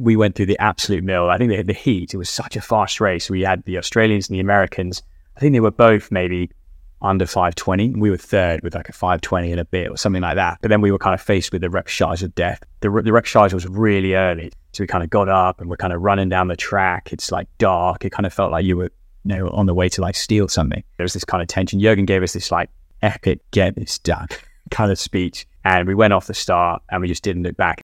we went through the absolute mill. I think they had the heat. It was such a fast race. We had the Australians and the Americans. I think they were both maybe under 5:20. We were third with like a 5:20 and a bit or something like that. But then we were kind of faced with the repechage of death. The repechage was really early. So we kind of got up and we're kind of running down the track. It's like dark. It kind of felt like you were, you know, on the way to like steal something. There was this kind of tension. Jürgen gave us this like epic get this done kind of speech. And we went off the start and we just didn't look back.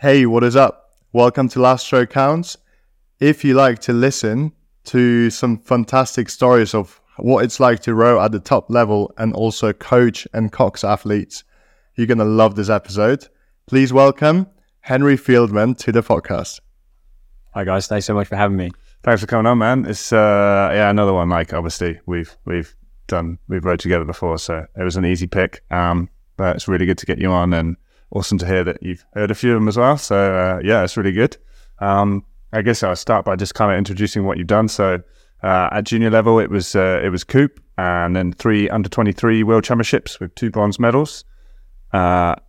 Hey, what is up? Welcome to Last Stroke Counts. If you like to listen to some fantastic stories of what it's like to row at the top level and also coach and cox athletes, you're going to love this episode. Please welcome Henry Fieldman to the podcast. Hi guys, thanks so much for having me. Thanks for coming on, man. It's another one. Like obviously we've rowed together before, so it was an easy pick. But it's really good to get you on and awesome to hear that you've heard a few of them as well. So, it's really good. I guess I'll start by just kind of introducing what you've done. So, at junior level, it was Coop and then 3 under 23 World Championships with 2 bronze medals. One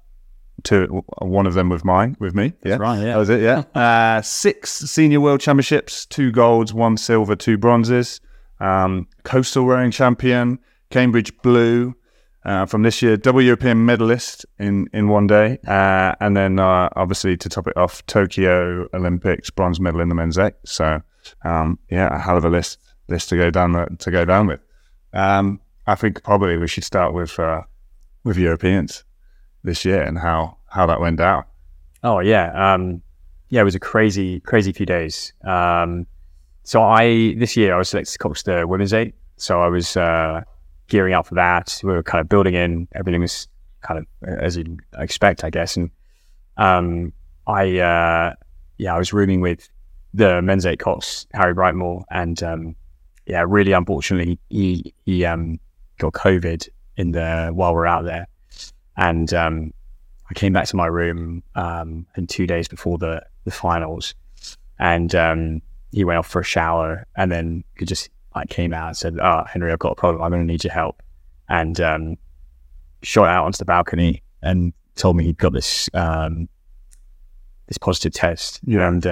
of them with me. Yeah. That's right, yeah. That was it, yeah. 6 senior World Championships, 2 golds, 1 silver, 2 bronzes. Coastal rowing champion, Cambridge Blue. From this year, double European medalist in one day. And then, obviously, to top it off, Tokyo Olympics bronze medal in the men's 8. So, a hell of a list to go down with. I think probably we should start with Europeans this year and how that went down. Oh, yeah. It was a crazy, crazy few days. This year, I was selected to coach the women's 8. So, I was... gearing up for that. We were kind of building in, everything was kind of as you'd expect, I guess. And I was rooming with the men's 8 cox, Harry Brightmore, and really unfortunately he got COVID while we're out there. And I came back to my room in 2 days before the finals, and he went off for a shower, and then could just came out and said, Henry, I've got a problem, I'm going to need your help. And shot out onto the balcony and told me he'd got this this positive test. Yeah. And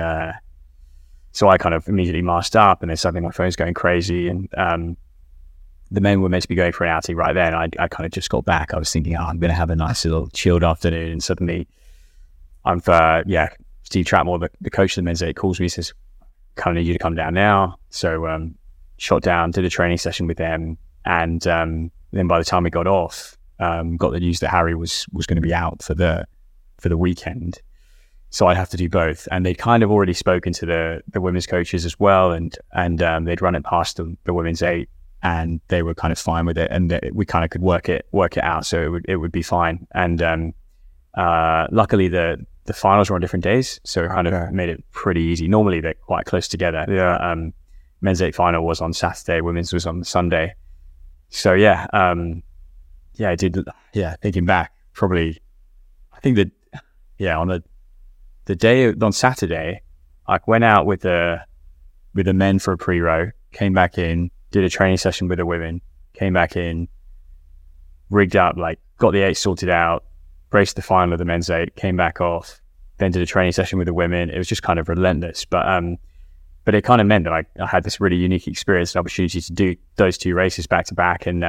so I kind of immediately masked up, and then suddenly my phone's going crazy, and the men were meant to be going for an outing right then. I kind of just got back. I was thinking, I'm going to have a nice little chilled afternoon, and suddenly Steve Trapmore, the coach of the men's 8, calls me and says, kind of need you to come down now. So shot down, did a training session with them, and then by the time we got off, got the news that Harry was going to be out for the weekend. So I'd have to do both, and they'd kind of already spoken to the women's coaches as well, and they'd run it past the women's 8, and they were kind of fine with it, and we kind of could work it out, so it would be fine. And luckily the finals were on different days, so it kind of made it pretty easy. Normally they're quite close together. Yeah. Men's 8 final was on Saturday, women's was on Sunday. So thinking back, probably, I think that, yeah, on the day on Saturday, I went out with the men for a pre-row, came back in, did a training session with the women, came back in, rigged up, like got the 8 sorted out, braced the final of the men's 8, came back off, then did a training session with the women. It was just kind of relentless, but it kind of meant that I had this really unique experience and opportunity to do those 2 races back to back. And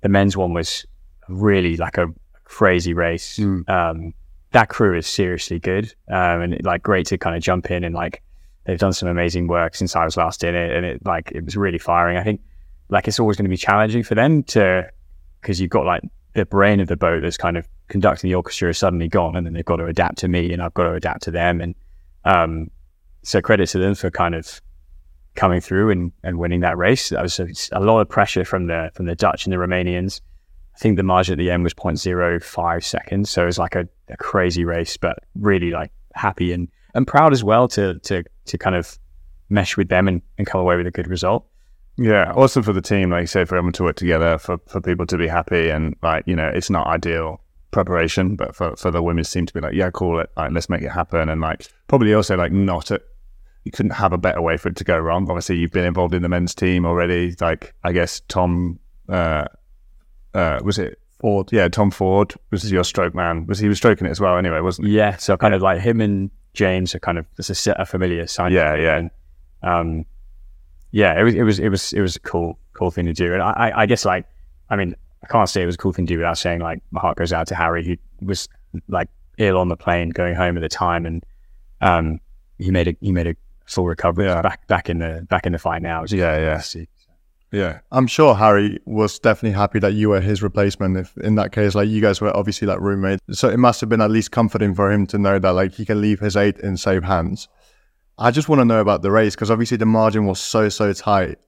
the men's one was really like a crazy race. Mm. That crew is seriously good, and it, like, great to kind of jump in, and like they've done some amazing work since I was last in it, and it like it was really firing. I think like it's always going to be challenging for them because you've got like the brain of the boat that's kind of conducting the orchestra is suddenly gone, and then they've got to adapt to me, and I've got to adapt to them, and so credit to them for kind of coming through and winning that race. That was a lot of pressure from the Dutch and the Romanians. I think the margin at the end was 0.05 seconds. So it was like a crazy race, but really like happy and proud as well to kind of mesh with them and come away with a good result. Yeah. Awesome for the team, like you say, for everyone to work together, for people to be happy. And like, you know, it's not ideal preparation, but for the women's team to be like, yeah, cool, let's make it happen. And like, probably also like you couldn't have a better way for it to go wrong. Obviously, you've been involved in the men's team already. Like, I guess Tom, was it Ford? Yeah, Tom Ford was your stroke man. He was stroking it as well anyway, wasn't he? Yeah, so kind of like him and James are kind of, it's a familiar sign. Yeah. Yeah, it was a cool thing to do. And I guess, like, I mean, I can't say it was a cool thing to do without saying, like, my heart goes out to Harry, who was like ill on the plane going home at the time, and he made a full recovery. Yeah. Back in the fight now. Yeah. I'm sure Harry was definitely happy that you were his replacement. If in that case, like, you guys were obviously like roommates, so it must have been at least comforting for him to know that like he can leave his aid in safe hands. I just want to know about the race, because obviously the margin was so tight.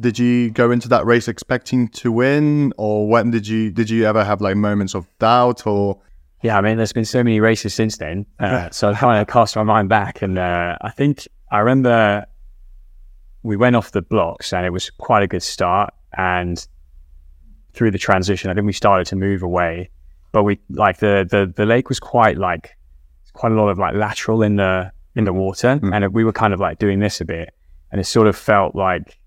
Did you go into that race expecting to win, or when did you ever have like moments of doubt? Or yeah, I mean, there's been so many races since then, so I kind of cast my mind back, and I think I remember we went off the blocks, and it was quite a good start. And through the transition, I think we started to move away, but we like the lake was quite a lot of like lateral in the water, and we were kind of like doing this a bit, and it sort of felt like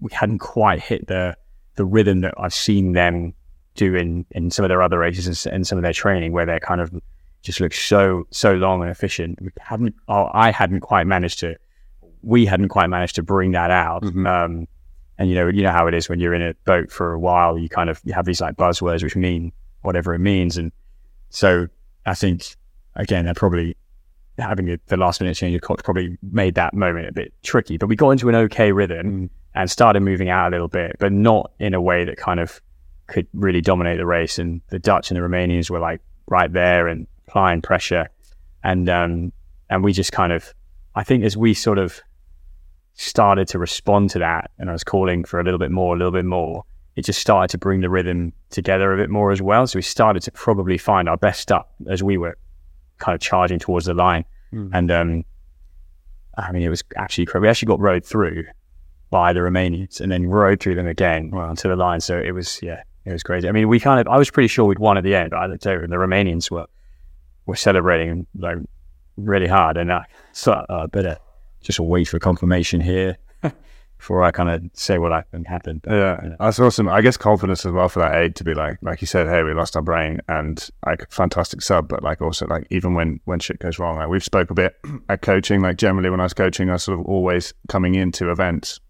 we hadn't quite hit the rhythm that I've seen them do in some of their other races and some of their training, where they kind of just look so long and efficient. We hadn't quite managed to bring that out. Mm-hmm. And you know how it is when you're in a boat for a while, you have these like buzzwords which mean whatever it means. And so I think, again, that probably having the last minute change of coach probably made that moment a bit tricky, but we got into an okay rhythm and started moving out a little bit, but not in a way that kind of could really dominate the race. And the Dutch and the Romanians were like right there and applying pressure, and we just kind of, I think as we sort of started to respond to that, and I was calling for a little bit more, it just started to bring the rhythm together a bit more as well. So we started to probably find our best stuff as we were kind of charging towards the line. And I mean, it was actually crazy. We actually got rowed through by the Romanians and then rowed through them again to the line. So it was crazy. I mean, we kind of, I was pretty sure we'd won at the end, but I looked over and the Romanians were celebrating like really hard, and I thought, I better just wait for confirmation here before I kind of say what I think happened. That's awesome. I guess confidence as well for that aid to be like you said, hey, we lost our brain, and like fantastic sub, but like also like even when shit goes wrong, like we've spoke a bit at coaching, like generally when I was coaching, I sort of always coming into events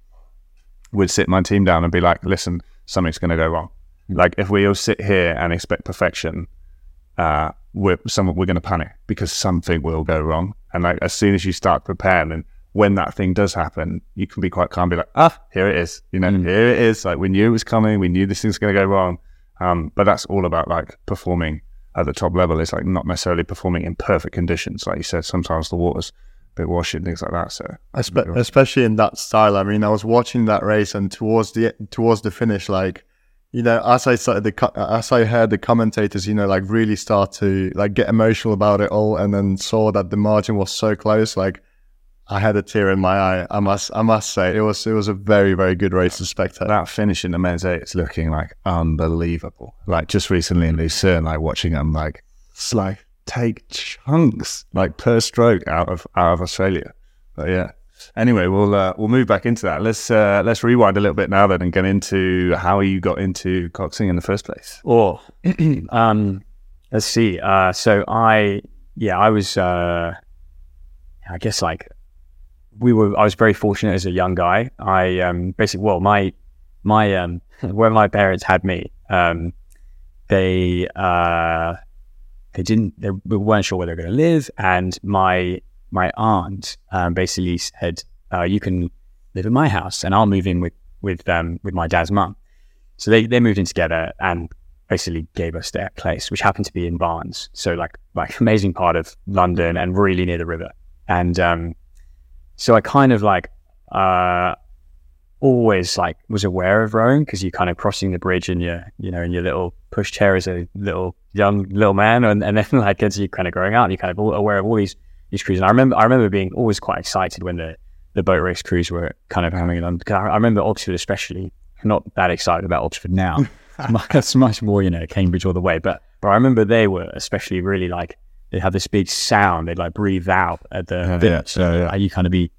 would sit my team down and be like, listen, something's going to go wrong. Like if we all sit here and expect perfection, we're going to panic because something will go wrong. And like as soon as you start preparing, and when that thing does happen, you can be quite calm, be like, here it is, here it is. Like we knew it was coming, we knew this thing's going to go wrong. But that's all about like performing at the top level. It's like not necessarily performing in perfect conditions. Like you said, sometimes the water's a bit washy and things like that. So especially in that style. I mean, I was watching that race, and towards the finish, like, you know, as I heard the commentators, you know, like really start to like get emotional about it all, and then saw that the margin was so close. Like, I had a tear in my eye. I must say, it was a very, very good race to spectate. That finish in the men's eight is looking like unbelievable. Like just recently in Lucerne, like watching them like slide, take chunks like per stroke out of Australia. But yeah. Anyway, we'll move back into that. Let's rewind a little bit now then and get into how you got into coxing in the first place. Oh, let's see. I was very fortunate as a young guy. I basically, well, my where my parents had me, they weren't sure where they were going to live, and my aunt basically said, you can live in my house and I'll move in with my dad's mum. So they moved in together and basically gave us their place, which happened to be in Barnes. So like amazing part of London and really near the river. And so I kind of like always like was aware of rowing, because you're kind of crossing the bridge in your little pushchair as a little man, and then like as you're kind of growing up, you're kind of aware of all these crews. And I remember being always quite excited when the boat race crews were kind of having it on, because I remember Oxford especially. I'm not that excited about Oxford now. It's much more, Cambridge all the way, but But I remember they were especially really like, they had this big sound, they'd like breathe out at the bit. You kind of be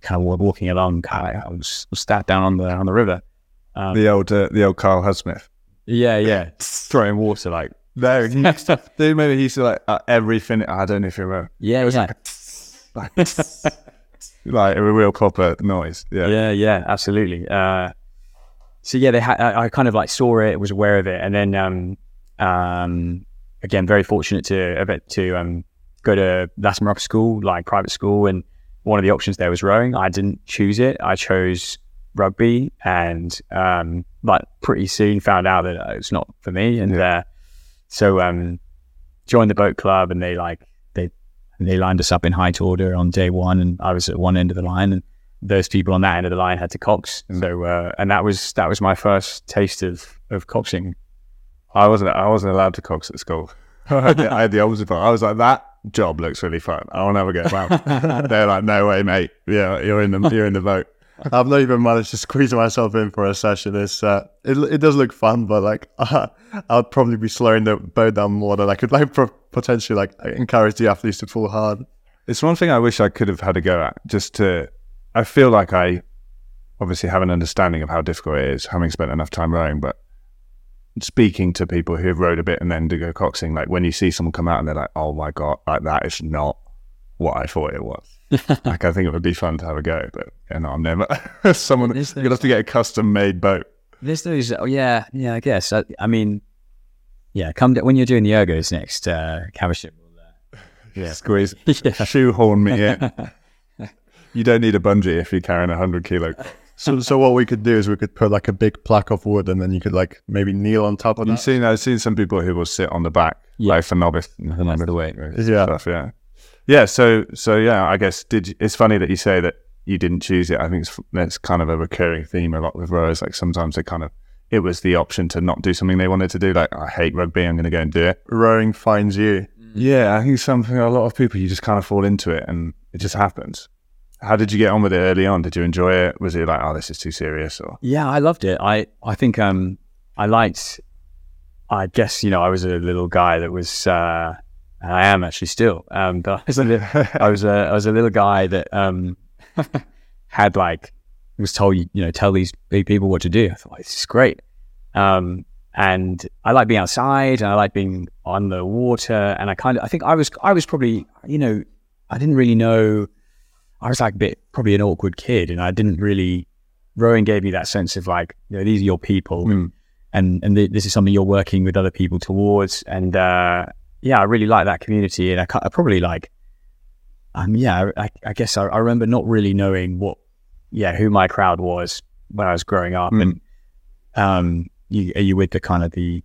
kind of walking along, kind of, I was sat down on the river. The old Carl Hudson-Smith. Yeah, yeah. Throwing water like. No, maybe he used to like everything. I don't know if you remember. Yeah, it was like a real proper noise. Yeah, yeah, yeah, absolutely. So yeah, they had. I kind of like saw it, was aware of it, and then again, very fortunate to go to Latin Morocco school, like private school, and one of the options there was rowing. I didn't choose it. I chose rugby, and like pretty soon found out that it's not for me, and So joined the boat club, and they lined us up in height order on day one, and I was at one end of the line, and those people on that end of the line had to cox. So and that was my first taste of coxing. I wasn't allowed to cox at school. I had the opposite part. I was like, that job looks really fun. I want to have a go around. They're like, no way, mate. Yeah, you're in the boat. I've not even managed to squeeze myself in for a session. It's it does look fun, but like I'll probably be slowing the boat down more than I could like potentially like encourage the athletes to pull hard. It's one thing I wish I could have had a go at. I feel like I obviously have an understanding of how difficult it is, having spent enough time rowing. But speaking to people who have rowed a bit and then do go coxing, like when you see someone come out and they're like, "Oh my god, like that is not what I thought it was." Like, I think it would be fun to have a go, but I'm never someone. You'll have to get a custom-made boat. I guess. Come when you're doing the ergos next, Caversham. Squeeze, shoehorn me in. You don't need a bungee if you're carrying 100 kilo. So what we could do is we could put like a big plaque of wood, and then you could like maybe kneel on top of that. I've seen some people who will sit on the back, like for novice, the weight, stuff. Yeah, so I guess it's funny that you say that you didn't choose it. I think that's kind of a recurring theme a lot with rowers. Like sometimes they it was the option to not do something they wanted to do. Like, I hate rugby, I'm going to go and do it. Rowing finds you. Yeah, I think something a lot of people, you just kind of fall into it and it just happens. How did you get on with it early on? Did you enjoy it? Was it like, oh, this is too serious? Or yeah, I loved it. I think I liked. I guess I was a little guy that was. I am actually still, but I was a little guy that had like was told tell these big people what to do. I thought this is great, and I like being outside and I like being on the water. And I think I was probably I didn't really know. I was like probably an awkward kid, and I didn't really. Rowing gave me that sense of like these are your people, and this is something you're working with other people towards, and. Yeah, I really like that community, and I probably like, I guess I remember not really knowing who my crowd was when I was growing up, and are you with the kind of the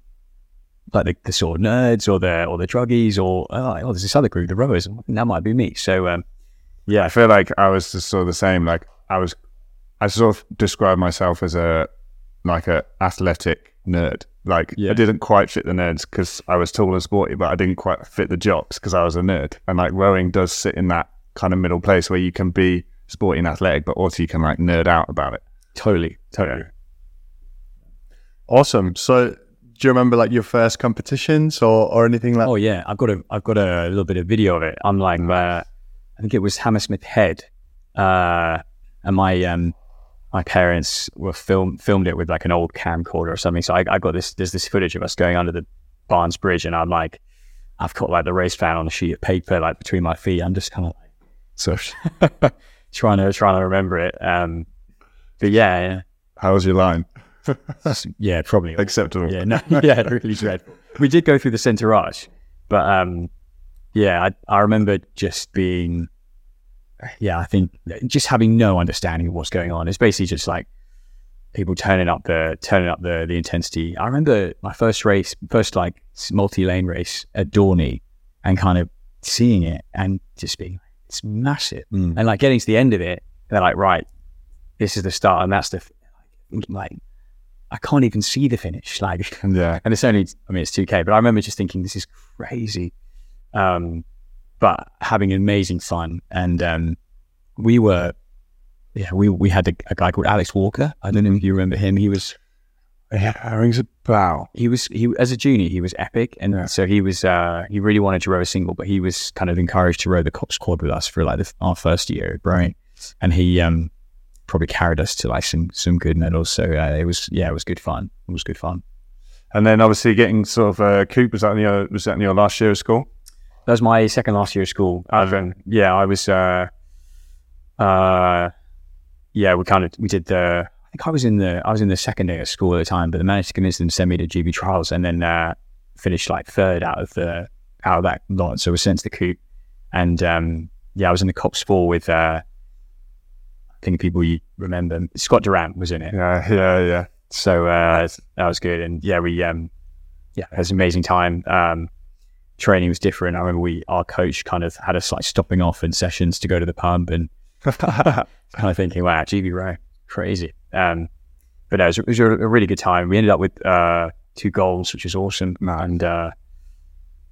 sort of nerds or the druggies or there's this other group, the rowers, and that might be me. So I feel like I was just sort of the same. Like I sort of described myself as a athletic nerd. I didn't quite fit the nerds because I was tall and sporty, but I didn't quite fit the jocks because I was a nerd. And like rowing does sit in that kind of middle place where you can be sporty and athletic, but also you can like nerd out about it. Totally. Yeah. Awesome. So, do you remember like your first competitions or anything like? Oh yeah, I've got a little bit of video of it. I'm like, I think it was Hammersmith Head, and my my parents were filmed it with like an old camcorder or something. So I got this. There's this footage of us going under the Barnes Bridge, and I'm like, I've got like the race plan on a sheet of paper like between my feet. I'm just kind of like, trying to remember it. But yeah. How was your line? Yeah, probably acceptable. Yeah, no, yeah, really dreadful. We did go through the centre arch, but I remember just being. Yeah, I think just having no understanding of what's going on. It's basically just like people turning up the intensity. I remember my first like multi-lane race at Dorney, and kind of seeing it and just being, it's massive. And like getting to the end of it, they're like, right, this is the start, and that's the like I can't even see the finish. Like, yeah. And it's only, it's 2K, but I remember just thinking this is crazy. But having amazing fun, and we had a guy called Alex Walker. I don't know if you remember him. He was Yeah, rings a bell. He as a junior, he was epic, and so he was. He really wanted to row a single, but he was kind of encouraged to row the Cops Quad with us for like our first year, right? And he probably carried us to like some good medals. So it was good fun. It was good fun. And then obviously getting sort of Coop, was that in your last year of school? That was my second last year of school. I was. I was in the second day of school at the time, but they managed to convince them to send me to GB trials, and then finished like third out of that lot. So I was sent to the Coop, and I was in the Cops 4 with I think people you remember, Scott Durant was in it. Yeah. So that was good, and we had an amazing time. Training was different. I remember our coach kind of had us like stopping off in sessions to go to the pub and kind of thinking, wow, GB row. Crazy. But it was a really good time. We ended up with 2 goals, which is awesome. And I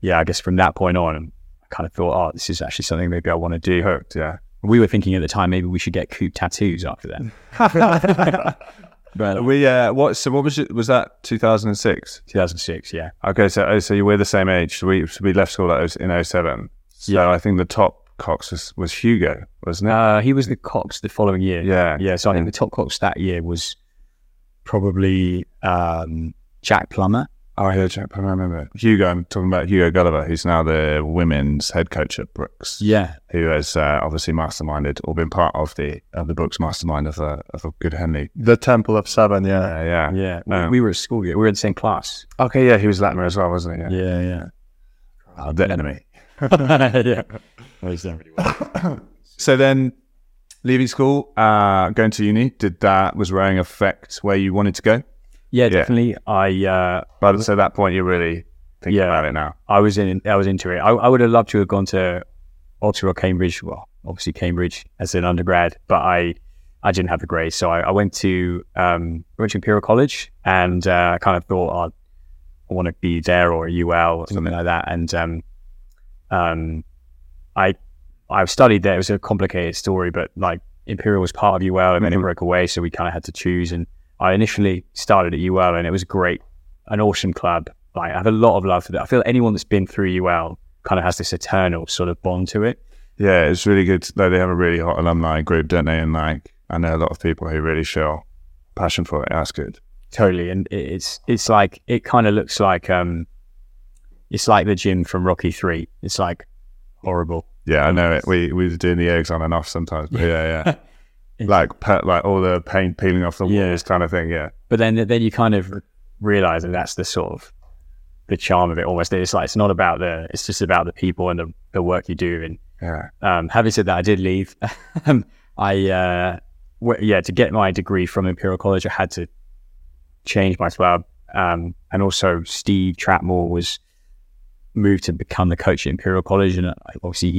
guess from that point on, I kind of thought, oh, this is actually something maybe I want to do. Hooked, yeah. We were thinking at the time maybe we should get Coop tattoos after that. But was that 2006? 2006, yeah. Okay, so you were the same age. We left school in 07. So yeah. I think the top Cox was Hugo, wasn't it? He was the Cox the following year. Yeah. So I think the top Cox that year was probably Jack Plummer. Oh, yeah, Jack Plummer. I remember Hugo. I'm talking about Hugo Gulliver, who's now the women's head coach at Brooks. Yeah, who has obviously masterminded or been part of the Brooks mastermind of a good Henley, the Temple of Seven. Yeah. We were at school. We were in the same class. Okay, yeah, he was Latimer as well, wasn't he? Yeah. The enemy. Yeah. So then leaving school, going to uni, was rowing affect where you wanted to go? Yeah, definitely. But at that point, you're really thinking about it now. I was into it. I would have loved to have gone to Oxford or Cambridge. Well, obviously Cambridge as an undergrad, but I didn't have the grades. So I went to Imperial College, and I kind of thought, oh, I want to be there or a UL or something like that. And I've studied there. It was a complicated story, but like Imperial was part of UL, and then it broke away, so we kind of had to choose. And I initially started at UL, and it was great, an awesome club. Like, I have a lot of love for that. I feel anyone that's been through UL kind of has this eternal sort of bond to it. Yeah, it's really good. Though they have a really hot alumni group, don't they? And like, I know a lot of people who really show passion for it. That's good. Totally, and it's like it kind of looks like it's like the gym from Rocky III. It's like horrible. Yeah, I know it. We were doing the eggs on and off sometimes. But yeah. like all the paint peeling off the walls, kind of thing. Yeah. But then you kind of realize that that's the sort of the charm of it. Almost, it's like it's not about it's just about the people and the work you do. And having said that, I did leave. To get my degree from Imperial College, I had to change my club. And also, Steve Trapmore moved to become the coach at Imperial College, and obviously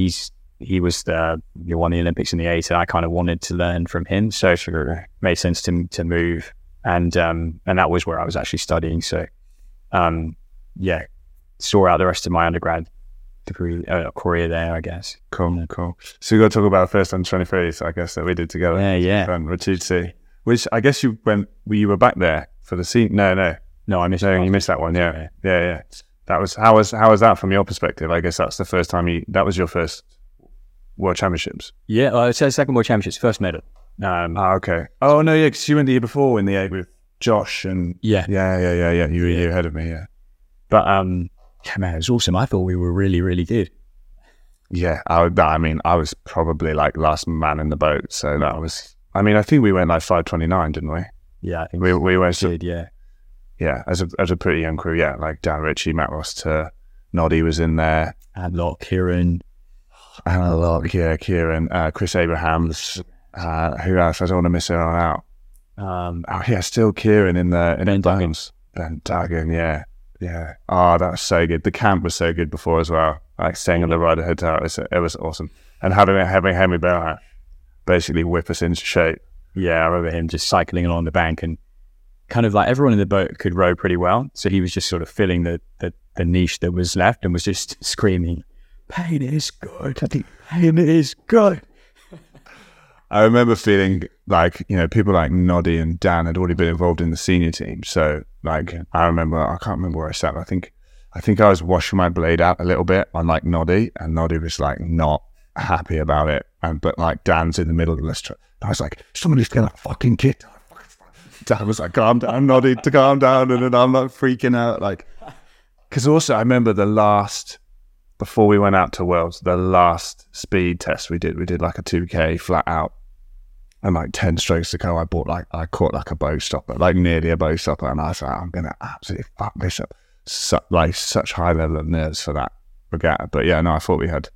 he was the won the Olympics in the 8s, and I kind of wanted to learn from him, so it made sense to move, and that was where I was actually studying, so saw out the rest of my undergrad degree career there, I guess. Cool. So we got to talk about first under 23s, I guess, that we did together. Which I guess you were back there for the scene. No, I missed. No, you missed that one. Yeah. That was how was that from your perspective? I guess that's the first time that was your first World Championships. Yeah, it's the second World Championships, first medal. Okay. Oh no, yeah, because you went the year before in the 8 with Josh and yeah. You were a year ahead of me, yeah. But man, it was awesome. I thought we were really, really good. Yeah, I was probably like last man in the boat, so that was. I mean, I think we went like 5:29, didn't we? Yeah, I think we went. Did, yeah. Yeah, as a pretty young crew, yeah, like Dan Ritchie, Matt Roster, Noddy was in there, and a lot, Kieran, Chris Abrahams, who else? I don't want to miss anyone out. Still Kieran in there, Ben Duggins. Ben Duggan, yeah. Oh, that's so good. The camp was so good before as well. Like staying at the Ryder Hotel, it was awesome. And having Henry Bell basically whip us into shape. Yeah, I remember him just cycling along the bank and. Kind of like everyone in the boat could row pretty well, so he was just sort of filling the niche that was left and was just screaming, "Pain is good! Pain is good!" I remember feeling like, you know, people like Noddy and Dan had already been involved in the senior team. So, like, I remember, I can't remember where I sat. I think I was washing my blade out a little bit on, like, Noddy, and Noddy was, like, not happy about it. But, like, Dan's in the middle of the list. I was like, somebody's going to fucking kick. Dan was like, calm down, Noddy, to calm down. And then I'm, like, freaking out. Like, because also I remember the last, before we went out to Worlds, the last speed test we did like a 2K flat out. And like 10 strokes to go, I caught like a bow stopper, like nearly a bow stopper. And I was like, I'm going to absolutely fuck this up. Such high level of nerves for that regatta. But yeah, no, I thought we had,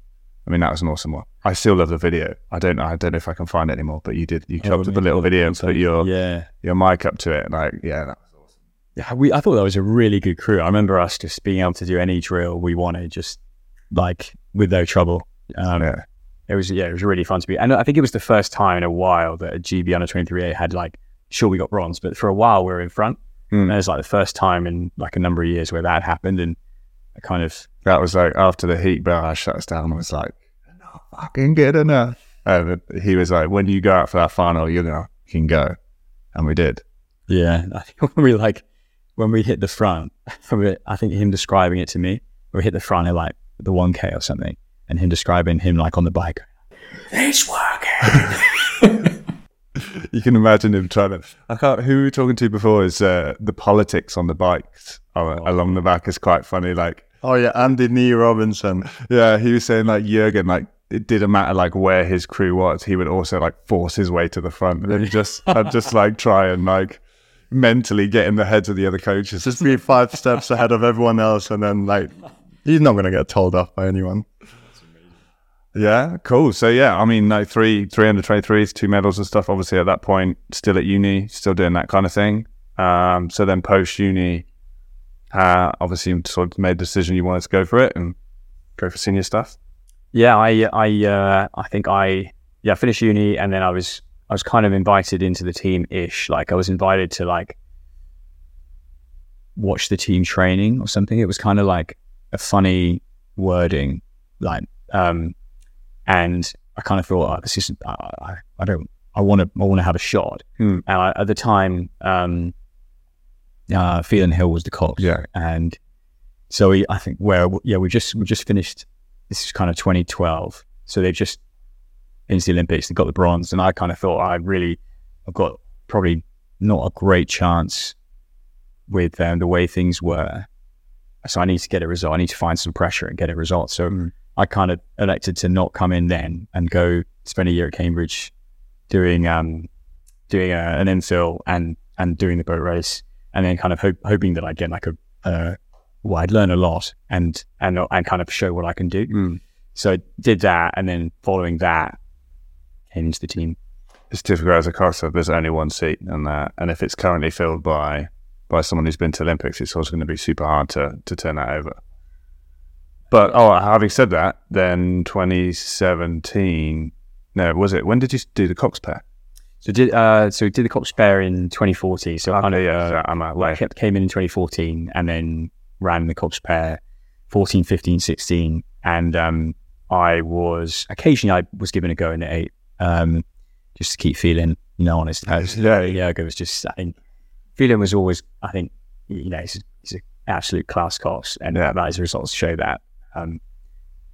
I mean, that was an awesome one. I still love the video. I don't know if I can find it anymore, but you chopped up a little video and put your mic up to it. Like, yeah, that was awesome. Yeah, I thought that was a really good crew. I remember us just being able to do any drill we wanted, just like with no trouble. Yeah. It was really fun to be. And I think it was the first time in a while that a GB under 23A had, like, sure, we got bronze, but for a while we were in front. Mm. And it was like the first time in like a number of years where that happened. And I kind of, that was like after the heat bar shuts down, I was like, not fucking good enough. And he was like, when you go out for that final, you're gonna fucking go. And we did. Yeah. I think when we hit the front, I think him describing it to me, we hit the front at like the 1K or something. And him describing him like on the bike. It's working. You can imagine him trying to. Who we were talking to before is the politics on the bikes along the back is quite funny. Like, oh yeah, Andy Nee Robinson. Yeah, he was saying like Jürgen, like it didn't matter like where his crew was, he would also like force his way to the front and just like try and like mentally get in the heads of the other coaches. Just be 5 steps ahead of everyone else, and then like he's not going to get told off by anyone. Yeah, cool. So yeah, I mean, like 3 under 23s, 2 medals and stuff. Obviously, at that point, still at uni, still doing that kind of thing. So then post uni, obviously, you sort of made the decision you wanted to go for it and go for senior stuff. Yeah, I think I finished uni, and then I was kind of invited into the team ish. Like I was invited to like watch the team training or something. It was kind of like a funny wording, like. And I kind of thought, this is, I want to have a shot. Mm. And at the time, Phelan Hill was the coach. Yeah. And so we just finished, this is kind of 2012. So they've just finished the Olympics, they got the bronze. And I kind of thought, I've got probably not a great chance with them, the way things were. So I need to get a result. I need to find some pressure and get a result. So I kind of elected to not come in then and go spend a year at Cambridge doing an infill and doing the boat race, and then kind of hoping that I'd get like I'd learn a lot and kind of show what I can do. Mm. So I did that, and then following that, came into the team. It's difficult as a courser. There's only one seat, and if it's currently filled by someone who's been to Olympics, it's also going to be super hard to turn that over. But having said that, then 2017, no, was it? When did you do the Cox pair? So did the Cox pair in 2014. So came in 2014, and then ran the Cox pair 14, 15, 16, and I was occasionally given a go in the 8, just to keep feeling, you know, honest. Yeah, it was just, I think Phelan was always, I think, you know, he's an absolute class coach, and that is the results show that.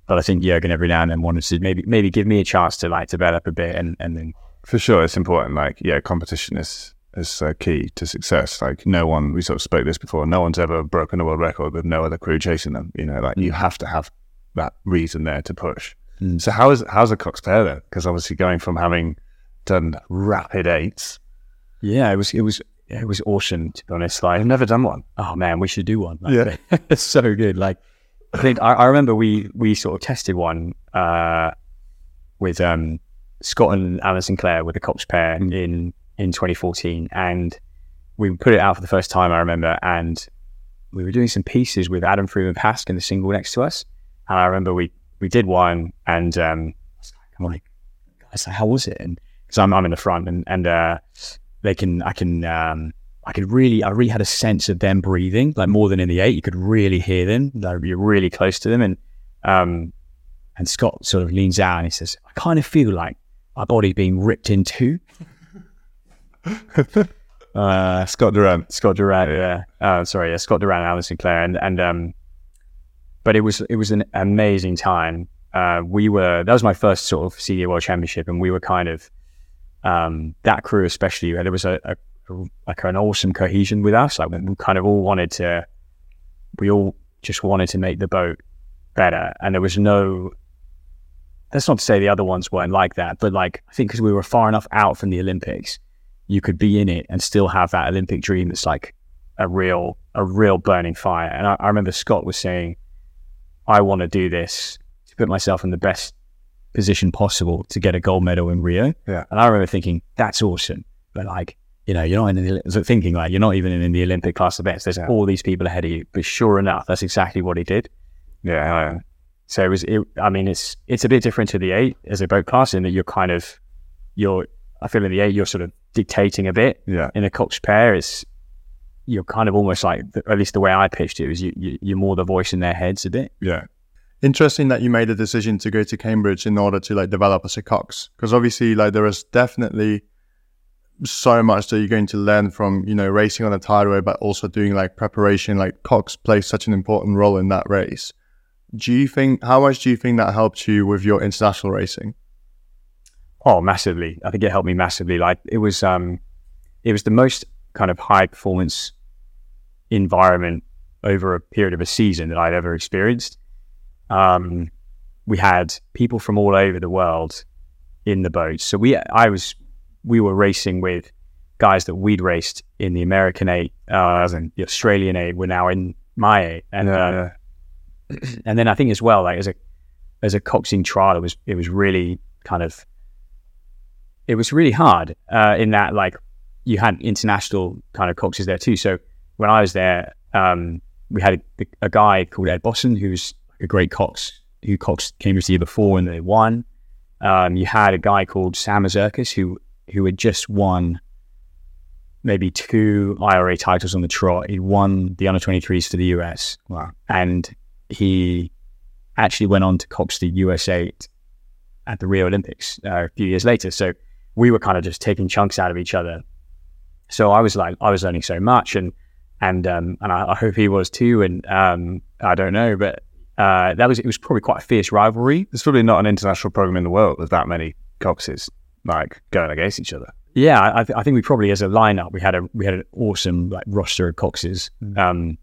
But I think Jürgen every now and then wanted to maybe give me a chance to like develop a bit, and then for sure it's important. Like yeah, competition is key to success. Like no one, we sort of spoke this before. No one's ever broken a world record with no other crew chasing them. You know, like you have to have that reason there to push. Mm. So how's a Cox pair then? Because obviously going from having done rapid 8s, yeah, it was awesome to be honest. Like I've never done one. Oh man, we should do one. Like, yeah, it's so good. Like. I think I remember we sort of tested one with Scott and Alan Sinclair with the Cox pair in 2014, and we put it out for the first time I remember, and we were doing some pieces with Adam Freeman Pask in the single next to us, and I remember we did one, and I'm like, guys, how was it? And because I'm in the front, and I really had a sense of them breathing, like more than in the 8. You could really hear them. Like you're really close to them. And Scott sort of leans out and he says, I kind of feel like my body's being ripped in two. Scott Durant. Yeah. Scott Durant, Alan Sinclair, and but it was an amazing time. That was my first sort of senior world championship, and we were kind of that crew especially. There was an awesome cohesion with us. Like we kind of all just wanted to make the boat better, and there was no. That's not to say the other ones weren't like that, but like I think because we were far enough out from the Olympics, you could be in it and still have that Olympic dream. That's like a real burning fire. And I remember Scott was saying, "I want to do this to put myself in the best position possible to get a gold medal in Rio." Yeah. And I remember thinking, "That's awesome," but like you're not even in the Olympic class events. There's all these people ahead of you. But sure enough, that's exactly what he did. Yeah. So it was. It's a bit different to the 8 as a boat class in that you're I feel in the 8 you're sort of dictating a bit. Yeah. In a coach pair, you're kind of almost like, at least the way I pitched it, was you're more the voice in their heads a bit. Yeah. Interesting that you made a decision to go to Cambridge in order to like develop as a cox, because obviously like there is definitely so much that you're going to learn from, you know, racing on a tideway, but also doing like preparation. Like cox plays such an important role in that race. How much do you think that helped you with your international racing? Oh, massively. I think it helped me massively. Like it was the most kind of high performance environment over a period of a season that I'd ever experienced. We had people from all over the world in the boat. So we were racing with guys that we'd raced in the American 8, and the Australian 8 were now in my 8. And then I think as well, like as a coxing trial, it was really hard in that like you had international kind of coxes there too. So when I was there, we had a guy called Ed Bosson, who's a great cox who coxed Cambridge the year before and they won. You had a guy called Sam Mazurkas who had just won maybe 2 IRA titles on the trot. He won the under 23s for the US. Wow. And he actually went on to cox the US8 at the Rio Olympics a few years later. So we were kind of just taking chunks out of each other. So I was learning so much, and I hope he was too. And I don't know, but it was probably quite a fierce rivalry. There's probably not an international program in the world with that many coxes like going against each other. Yeah, I think we probably, as a lineup, we had an awesome like roster of coxes. Mm-hmm.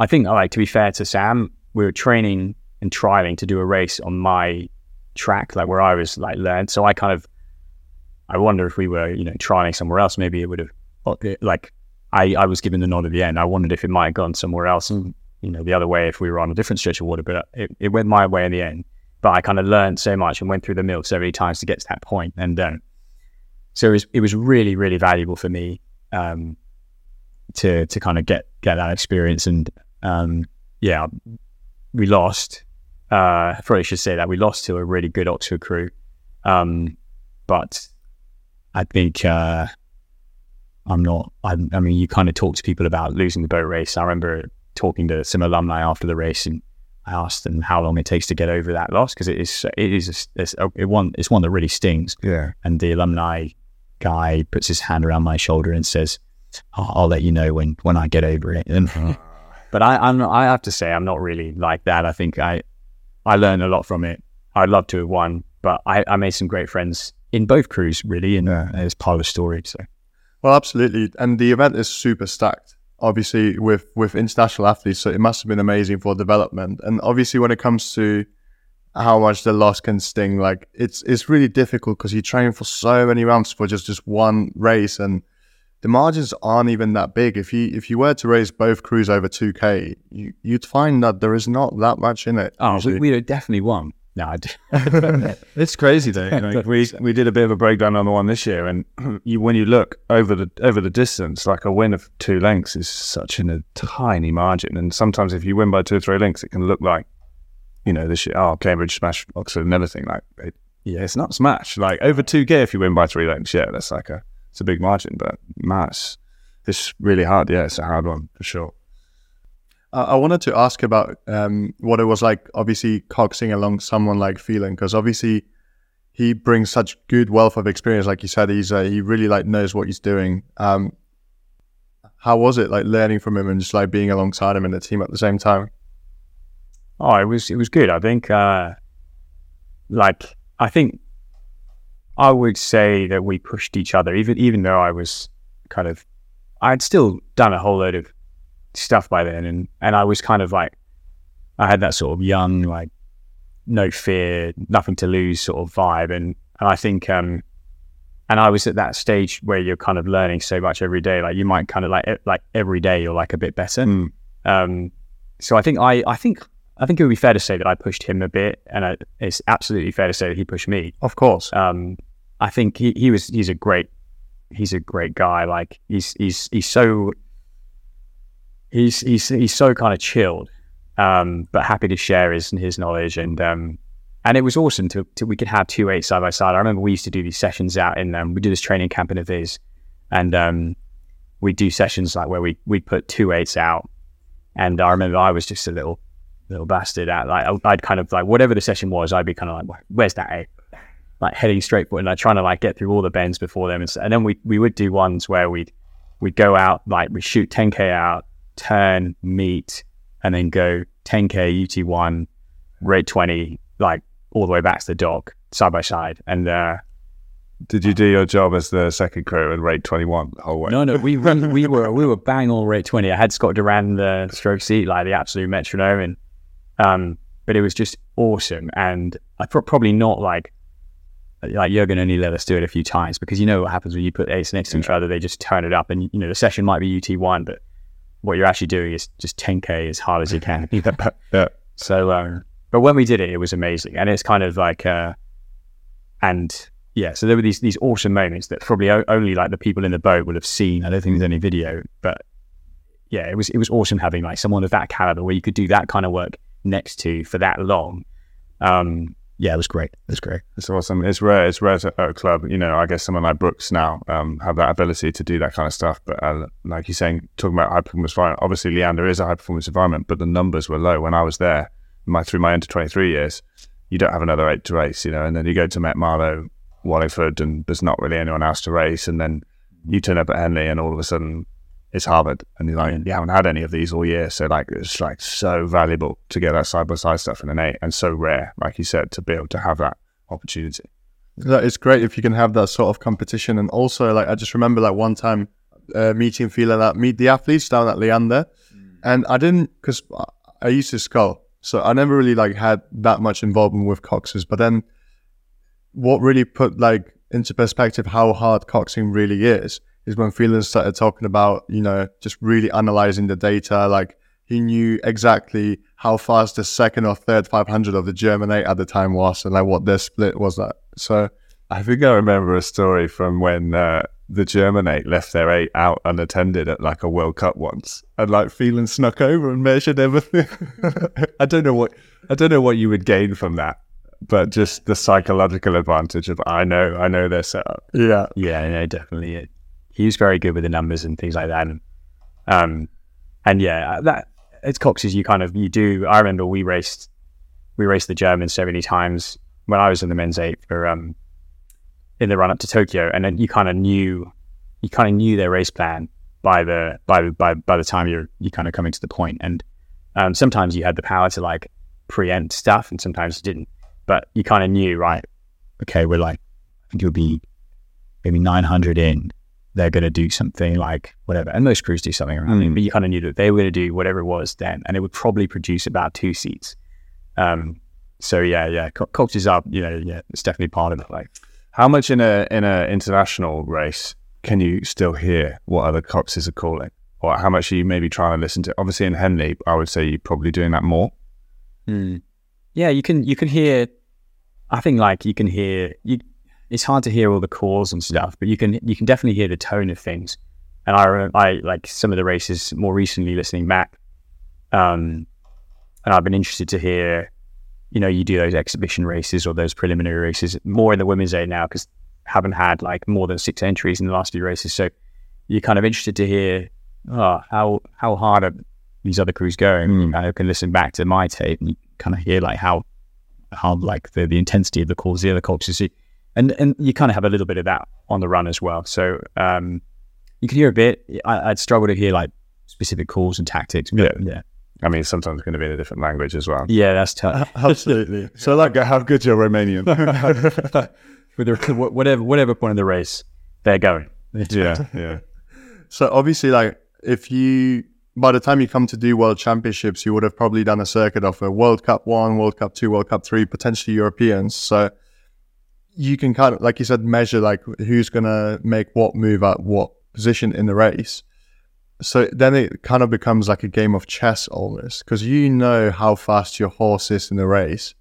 I think, like, to be fair to Sam, we were training and trialing to do a race on my track, like where I was like learned. So I wonder if we were, you know, trialing somewhere else, maybe it would have, like, I was given the nod at the end. I wondered if it might have gone somewhere else, you know, the other way, if we were on a different stretch of water, but it went my way in the end. But I kind of learned so much and went through the mill so many times to get to that point. And so it was really, really valuable for me to kind of get that experience. And we lost. I probably should say that we lost to a really good Oxford crew, but I think I'm not. I mean, you kind of talk to people about losing the boat race. I remember talking to some alumni after the race, and I asked them how long it takes to get over that loss, because it's one that really stings. Yeah. And the alumni guy puts his hand around my shoulder and says, "I'll let you know when I get over it." And, but I have to say, I'm not really like that. I think I learned a lot from it. I'd love to have won, but I made some great friends in both crews, really, and it's part of the story. So, well, absolutely. And the event is super stacked, obviously, with international athletes. So it must have been amazing for development. And obviously, when it comes to how much the loss can sting, like it's really difficult because you train for so many rounds for just one race, and the margins aren't even that big. If you were to race both crews over 2K, you'd find that there is not that much in it. Oh, we definitely won. No, I didn't. It's crazy though. Like we did a bit of a breakdown on the one this year, and when you look over the distance, like a win of 2 lengths is such a tiny margin. And sometimes if you win by 2 or 3 lengths, it can look like, you know, this year, Cambridge smashed Oxford and everything. Like, it's not smashed. Like over 2K, if you win by 3 lengths, yeah, that's like It's a big margin, but it's really hard. Yeah, it's a hard one for sure. I wanted to ask about what it was like, obviously coxing along someone like Phelan, because obviously he brings such good wealth of experience. Like you said, he really knows what he's doing. How was it learning from him and just being alongside him in the team at the same time? Oh, it was good. I think I would say that we pushed each other, even though I was I'd still done a whole load of stuff by then, and I was I had that sort of young no fear, nothing to lose sort of vibe, and I think and I was at that stage where you're learning so much every day, you might every day you're a bit better. So I think it would be fair to say that I pushed him a bit, and it's absolutely fair to say that he pushed me. Of course. I think he's a great guy. He's so chilled, but happy to share his knowledge, and it was awesome to we could have 2 8s side by side. I remember we used to do these sessions out in we do this training camp in Aviz, and we'd do sessions where we'd put 2 8s out, and I remember I was just a little bastard at I'd whatever the session was, I'd be where's that eight? Heading straight for it, and trying to get through all the bends before them, and then we would do ones where we'd go out, we shoot 10k out, turn, meet, and then go 10k UT1 rate 20 all the way back to the dock side by side. And did you do your job as the second crew and rate 21 the whole way? No, we were bang all rate 20. I had Scott Durant in the stroke seat, the absolute metronome, and but it was just awesome. And I probably not Jürgen only let us do it a few times, because you know what happens when you put eights next to each other, they just turn it up, and the session might be UT1, but what you're actually doing is just 10k as hard as you can. Yeah. So but when we did it was amazing, and it's so there were these awesome moments that probably only the people in the boat would have seen. I don't think there's any video, but yeah, it was awesome having someone of that caliber where you could do that kind of work next to for that long. Yeah, it was great. It's great. It's awesome. It's rare to a club. I guess someone like Brooks now have that ability to do that kind of stuff. But like you're saying, talking about high performance environment, obviously Leander is a high performance environment, but the numbers were low when I was there. Through my under 23 years, you don't have another 8 to race. And then you go to Met Marlow, Wallingford, and there's not really anyone else to race. And then you turn up at Henley, and all of a sudden it's Harvard, and you're you haven't had any of these all year, so it's so valuable to get that side by side stuff in an 8, and so rare, like you said, to be able to have that opportunity. It's great if you can have that sort of competition. And also I just remember one time meeting Phelan at Meet the Athletes down at Leander, and I didn't, because I used to scull, so I never really had that much involvement with coxes. But then what really put into perspective how hard coxing really is when Phelan started talking about, just really analysing the data. He knew exactly how fast the second or third 500 of the German 8 at the time was, and what their split was at. So I think I remember a story from when the German 8 left their 8 out unattended at a World Cup once, and Phelan snuck over and measured everything. I don't know what you would gain from that, but just the psychological advantage of I know their setup. Yeah, no, definitely it. He was very good with the numbers and things like that, and yeah, that it's coxes. You do. I remember we raced the Germans so many times when I was in the men's 8 for in the run up to Tokyo, and then you knew their race plan by the time you coming to the point, and sometimes you had the power to preempt stuff, and sometimes you didn't, but you knew okay, we're I think it would be maybe 900 in. They're going to do something whatever. And most crews do something around it, but you knew that they were going to do whatever it was then, and it would probably produce about 2 seats. So yeah. Coxes up, yeah, it's definitely part of it. How much in a international race can you still hear what other coxes are calling? Or how much are you maybe trying to listen to? Obviously in Henley, I would say you're probably doing that more. Yeah, you can hear, I think it's hard to hear all the calls and stuff, but you can definitely hear the tone of things. And I like some of the races more recently listening back, and I've been interested to hear, you do those exhibition races or those preliminary races more in the women's 8 now, because haven't had more than 6 entries in the last few races. So you're interested to hear, how hard are these other crews going? I can listen back to my tape and hear how the intensity of the calls the other coaches. And you kind of have a little bit of that on the run as well. So you could hear a bit. I'd struggle to hear like specific calls and tactics. Yeah. I mean, sometimes it's going to be in a different language as well. Yeah, that's tough. Absolutely. So like, how good your Romanian? With whatever point in the race they're going. Yeah. So obviously, like, if you, by the time you come to do World Championships, you would have probably done a circuit of a World Cup 1, World Cup 2, World Cup 3, potentially Europeans. So you can kind of, like you said, measure like who's going to make what move at what position in the race. So then it kind of becomes like a game of chess almost, because you know how fast your horse is in the race.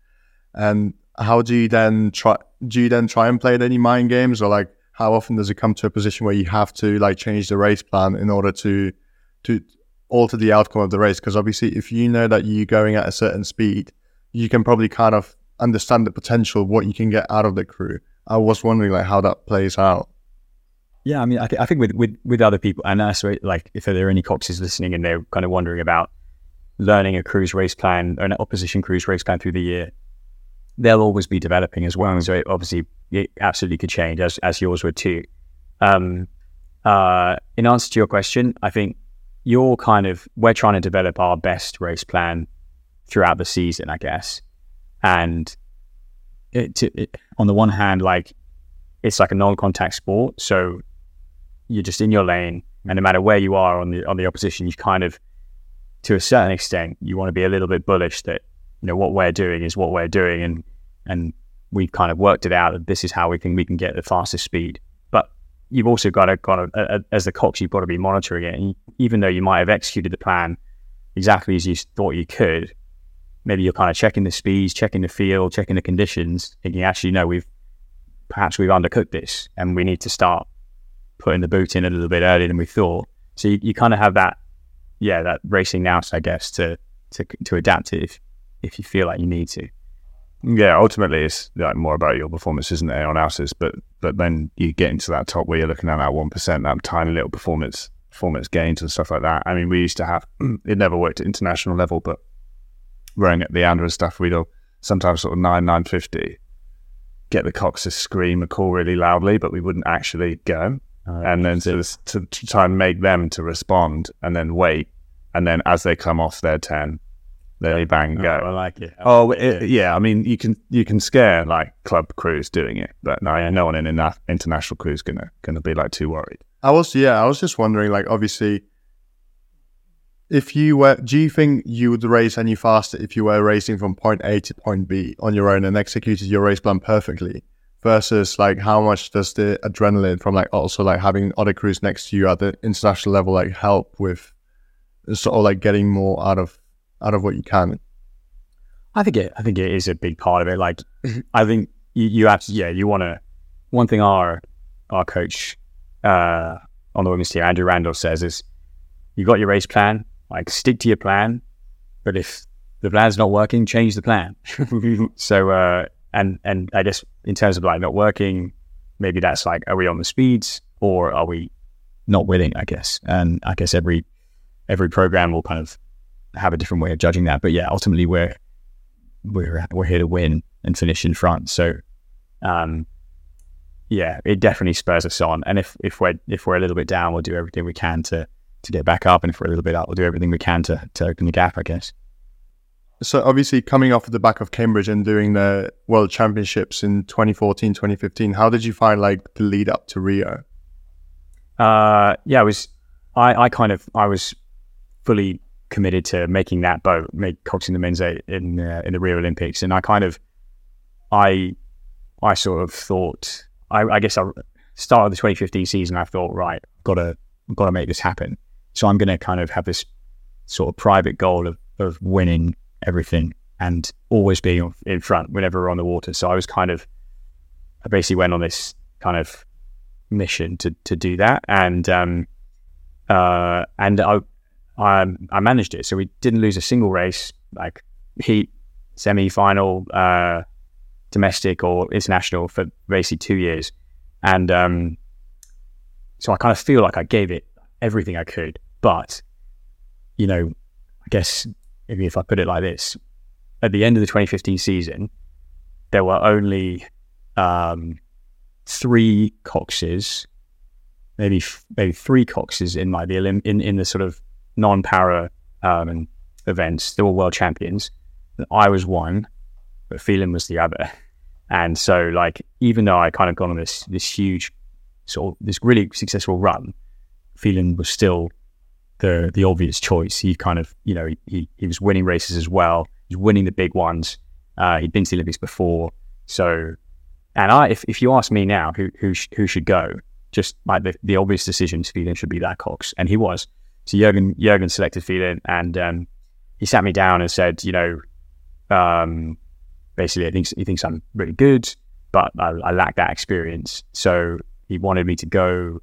And how do you then try? Do you then try and play any mind games, or like how often does it come to a position where you have to like change the race plan in order to alter the outcome of the race? Because obviously, if you know that you're going at a certain speed, you can probably kind of understand the potential of what you can get out of the crew. I was wondering like how that plays out. Yeah, I mean, I think with other people, and I swear, like if there are any coaches listening and they're kind of wondering about learning a crew's race plan or an opposition crew's race plan through the year, they'll always be developing as well. So it obviously, it absolutely could change as yours would too. In answer to your question, I think we're trying to develop our best race plan throughout the season, I guess. And on the one hand, like it's like a non-contact sport, so you're just in your lane, and no matter where you are on the opposition, you kind of, to a certain extent, you want to be a little bit bullish that, you know, what we're doing is what we're doing, and we've kind of worked it out that this is how we can get the fastest speed. But you've also got to, as the coach, you've got to be monitoring it. And even though you might have executed the plan exactly as you thought you could, maybe you're kind of checking the speeds, checking the field, checking the conditions, thinking, actually, no, perhaps we've undercooked this, and we need to start putting the boot in a little bit earlier than we thought. So you kind of have that, that racing nous, I guess, to adapt it if you feel like you need to. Yeah, ultimately it's like more about your performance, isn't it, on ounces, but then you get into that top where you're looking at that 1%, that tiny little performance gains and stuff like that. I mean, we used to have, it never worked at international level, but running at Leander and stuff, we'd sometimes sort of 9.50, get the cocks to scream and call really loudly, but we wouldn't actually go. And then to try and make them to respond and then wait. And then as they come off their 10, they bang go. I like it. I mean, you can scare like club crews doing it, but no one in an international crew is gonna be like too worried. I was just wondering, like, obviously, if you were, do you think you would race any faster if you were racing from point A to point B on your own and executed your race plan perfectly, versus like how much does the adrenaline from like also like having other crews next to you at the international level like help with sort of like getting more out of what you can? I think it is a big part of it. Like, I think you have to, you want to, one thing our coach on the women's team, Andrew Randall, says is, you got your race plan, like stick to your plan, but if the plan's not working, change the plan. So, and I guess in terms of like not working, maybe that's like, are we on the speeds or are we not winning, I guess. And I guess every program will kind of have a different way of judging that, but yeah, ultimately we're here to win and finish in front. So it definitely spurs us on, and if we're a little bit down, we'll do everything we can to get back up, and if we're a little bit up, we'll do everything we can to open the gap, I guess. So obviously, coming off of the back of Cambridge and doing the World Championships in 2014-2015, how did you find like the lead up to Rio? I was fully committed to making that boat, coxing the men's eight in the Rio Olympics, and I started the 2015 season. I thought, right, I've got to make this happen. So I'm going to kind of have this sort of private goal of winning everything and always being in front whenever we're on the water. So I basically went on this kind of mission to do that, and I managed it. So we didn't lose a single race, like heat, semi-final, domestic or international, for basically 2 years. And so I kind of feel like I gave it everything I could. But, you know, I guess maybe if I put it like this, at the end of the 2015 season, there were only maybe three coxes in the sort of non-para events. They were world champions. I was one, but Phelan was the other. And so, like, even though I kind of gone on this huge sort of this really successful run, Phelan was still the obvious choice. He kind of, you know, he was winning races as well. He was winning the big ones. He'd been to the Olympics before. So, and if you ask me now who should go, just like the obvious decision to Phelan should be that cox, and he was. So Jürgen selected Phelan, and he sat me down and said, you know, basically he thinks I'm really good, but I lack that experience. So he wanted me to go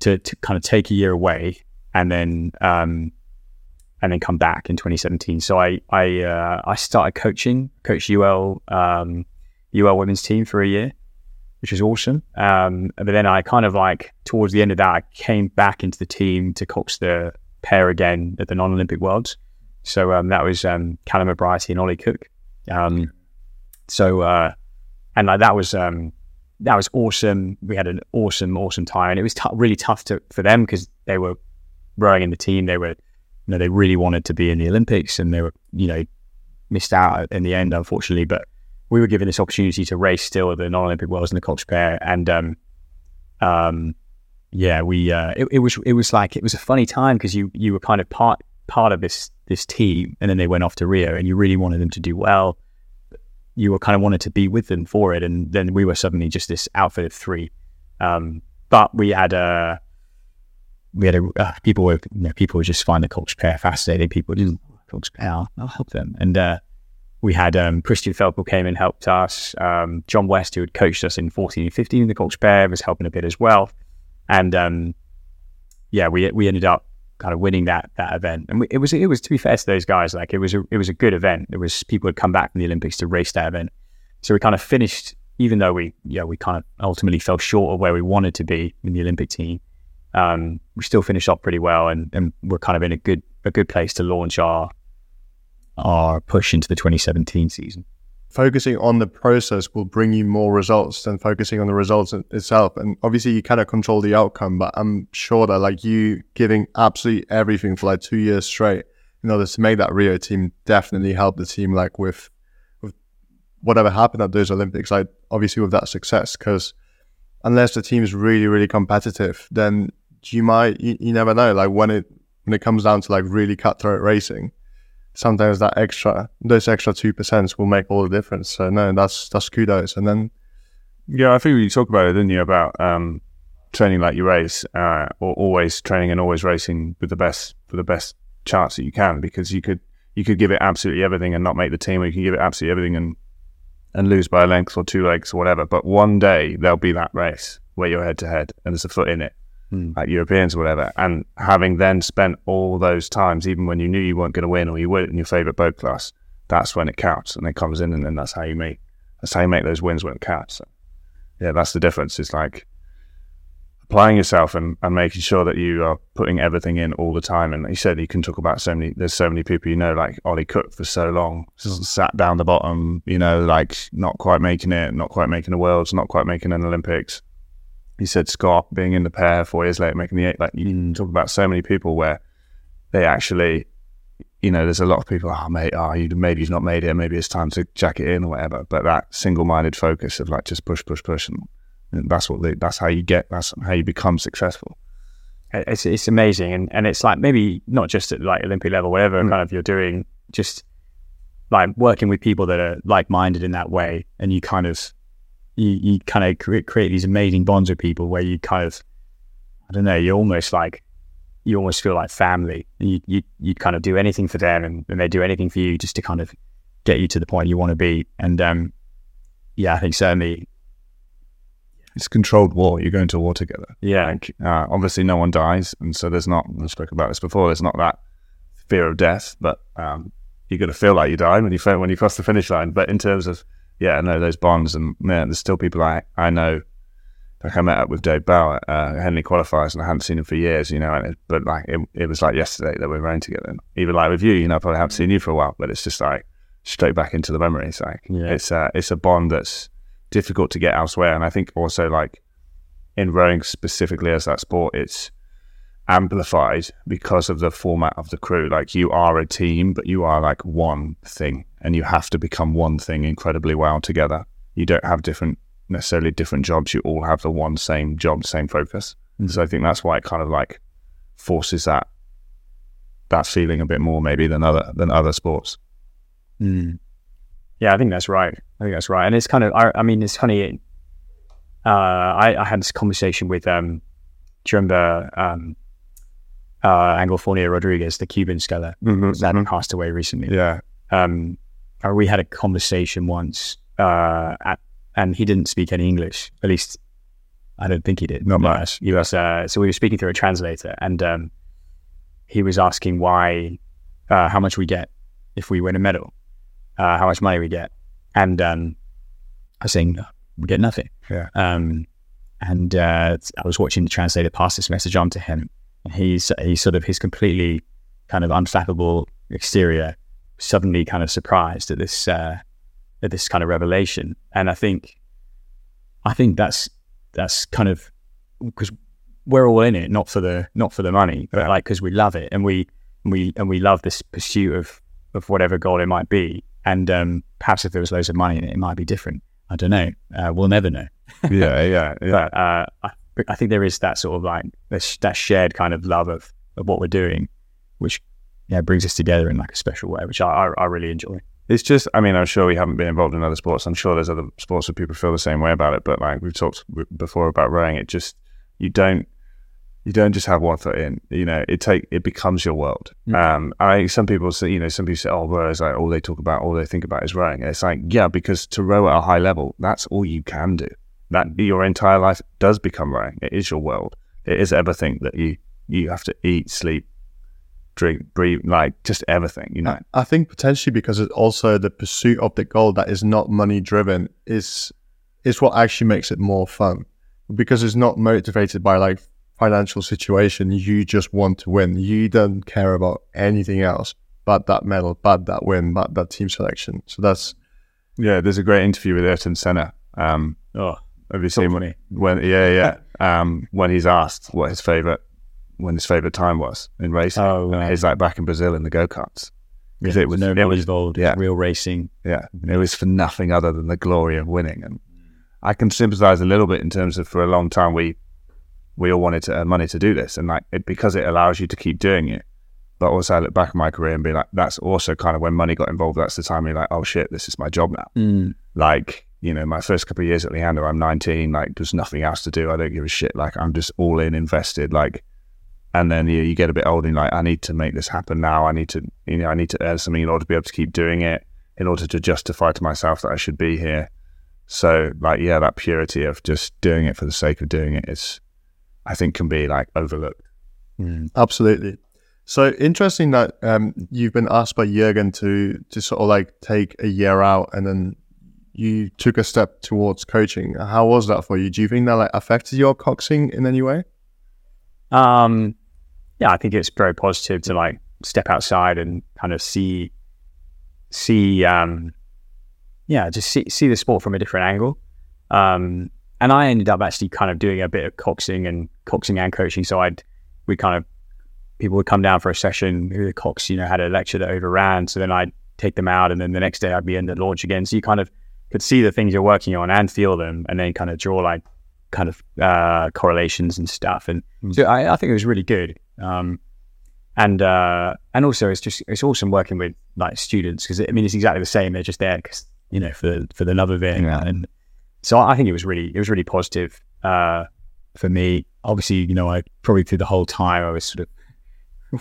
to kind of take a year away and then come back in 2017. So I started coached UL women's team for a year, which was awesome. But then I kind of like towards the end of that, I came back into the team to coach the pair again at the non-Olympic Worlds. So that was Callum O'Briety and Ollie Cook. And like that was awesome. We had an awesome time, and it was really tough for them because they were rowing in the team. They were, you know, they really wanted to be in the Olympics, and they were, you know, missed out in the end, unfortunately, but we were given this opportunity to race still at the non-Olympic Worlds in the Cox pair, and it was a funny time because you were kind of part of this team, and then they went off to Rio, and you really wanted them to do well. You were kind of wanted to be with them for it, and then we were suddenly just this outfit of three. But we had people were, you know, people would just find the Cox pair fascinating. People just Cox pair, I'll help them, and we had Christian Felpel came and helped us. John West, who had coached us in 14 and 15 in the Cox pair, was helping a bit as well. And we ended up kind of winning that event. And it was to be fair to those guys, like it was a good event. It was people had come back from the Olympics to race that event. So we kind of finished, even though we kind of ultimately fell short of where we wanted to be in the Olympic team. We still finished up pretty well, and we're kind of in a good place to launch our push into the 2017 season. Focusing on the process will bring you more results than focusing on the results itself. And obviously you cannot control the outcome, but I'm sure that like you giving absolutely everything for like 2 years straight in order to make that Rio team definitely helped the team like with whatever happened at those Olympics, like obviously with that success, because unless the team is really, really competitive, then you never know. Like when it comes down to like really cutthroat racing, sometimes that those extra 2% will make all the difference. So no, that's kudos. And then, yeah, I think we talked about it, didn't you? About training like you race, or always training and always racing with the best for the best chance that you can, because you could give it absolutely everything and not make the team, or you can give it absolutely everything and lose by a length or 2 lengths or whatever. But one day there'll be that race where you're head to head and there's a foot in it. Like Europeans or whatever, and having then spent all those times, even when you knew you weren't going to win or you weren't in your favourite boat class, that's when it counts and it comes in, and then that's how you make those wins when it counts. So, yeah, that's the difference. It's like applying yourself and making sure that you are putting everything in all the time. And like you said, you can talk about there's so many people, you know, like Ollie Cook for so long, just sat down the bottom, you know, like not quite making it, not quite making the Worlds, not quite making an Olympics. He said Scott being in the pair 4 years later, making the 8. Like you talk about so many people where they actually, you know, there's a lot of people. Maybe he's not made it. Maybe it's time to jack it in or whatever. But that single-minded focus of like just push, and that's how you become successful. It's amazing, and it's like maybe not just at like Olympic level, whatever kind of you're doing, just like working with people that are like-minded in that way, and you kind of. You kind of create these amazing bonds with people where you kind of, I don't know, you almost feel like family. You kind of do anything for them and they do anything for you just to kind of get you to the point you want to be. And I think certainly it's controlled war. You're going to war together. Yeah. Like, obviously no one dies, and so there's not, I spoke about this before, there's not that fear of death, but you're going to feel like you die when you cross the finish line. But in terms of, yeah, I know those bonds, and man, there's still people I know. Like I met up with Dave Bauer, Henley qualifiers, and I hadn't seen him for years, you know. But like it was like yesterday that we were running together. And even like with you, you know, I probably haven't seen you for a while, but it's just like straight back into the memories. Like it's a bond that's difficult to get elsewhere. And I think also, like, in rowing specifically as that sport, it's amplified because of the format of the crew. Like, you are a team, but you are like one thing, and you have to become one thing incredibly well together. You don't have necessarily different jobs. You all have the one same job, same focus. And so I think that's why it kind of like forces that feeling a bit more maybe than other sports. Mm. Yeah, I think that's right. And it's kind of, I mean, it's funny. I had this conversation with, do you remember Anglofonia Rodriguez, the Cuban scholar, that passed away recently? Yeah. We had a conversation once, and he didn't speak any English. At least, I don't think he did. Not much. He was, so we were speaking through a translator, and he was asking why, how much we get if we win a medal, how much money we get, and I was saying no, we get nothing. Yeah. And I was watching the translator pass this message on to him. He's sort of, his completely kind of unflappable exterior suddenly kind of surprised at this kind of revelation. And I think that's kind of, because we're all in it, not for the money, but like, because we love it, and we love this pursuit of whatever goal it might be. And perhaps if there was loads of money in it, it might be different. I don't know. We'll never know. Yeah. But I think there is that sort of like that shared kind of love of what we're doing, which brings us together in like a special way, which I really enjoy. It's just, I mean, I'm sure we haven't been involved in other sports. I'm sure there's other sports where people feel the same way about it. But like we've talked before about rowing, it just, you don't just have one foot in. You know, it becomes your world. Mm-hmm. I think some people say, oh, rowers, like all they think about is rowing. And it's like, yeah, because to row at a high level, that's all you can do. That your entire life does become rowing. It is your world. It is everything that you have to eat, sleep, drink, breathe, like just everything, you know. I think potentially because it's also the pursuit of the goal that is not money driven is what actually makes it more fun, because it's not motivated by like financial situation. You just want to win. You don't care about anything else but that medal, but that win, but that team selection. So that's, yeah, there's a great interview with Ayrton Senna. Have you seen when he's asked what his favorite time was in racing? It's like back in Brazil in the go-karts, because it was real racing. Yeah, and it was for nothing other than the glory of winning. And I can sympathize a little bit in terms of, for a long time we all wanted to earn money to do this, and like it, because it allows you to keep doing it. But also I look back at my career and be like, that's also kind of when money got involved. That's the time you're like, oh shit, this is my job now. Mm. Like, you know, my first couple of years at Leander, I'm 19, like there's nothing else to do. I don't give a shit. Like I'm just all in, invested, like. And then you get a bit older and like, I need to make this happen now. I need to earn something in order to be able to keep doing it, in order to justify to myself that I should be here. So like, yeah, that purity of just doing it for the sake of doing it is, I think, can be like overlooked. Mm. Absolutely. So interesting that you've been asked by Jürgen to sort of like take a year out, and then you took a step towards coaching. How was that for you? Do you think that like affected your coaching in any way? Yeah, I think it's very positive to like step outside and kind of see, just see the sport from a different angle. And I ended up actually kind of doing a bit of coxing and coaching. So people would come down for a session. The cox, had a lecture that overran. So then I'd take them out, and then the next day I'd be in the launch again. So you kind of could see the things you're working on and feel them, and then kind of draw like kind of correlations and stuff. And so I think it was really good, and also it's awesome working with like students, because I mean it's exactly the same. They're just there because for the love of it. Yeah. And so I think it was really positive for me. Obviously, I probably through the whole time I was sort of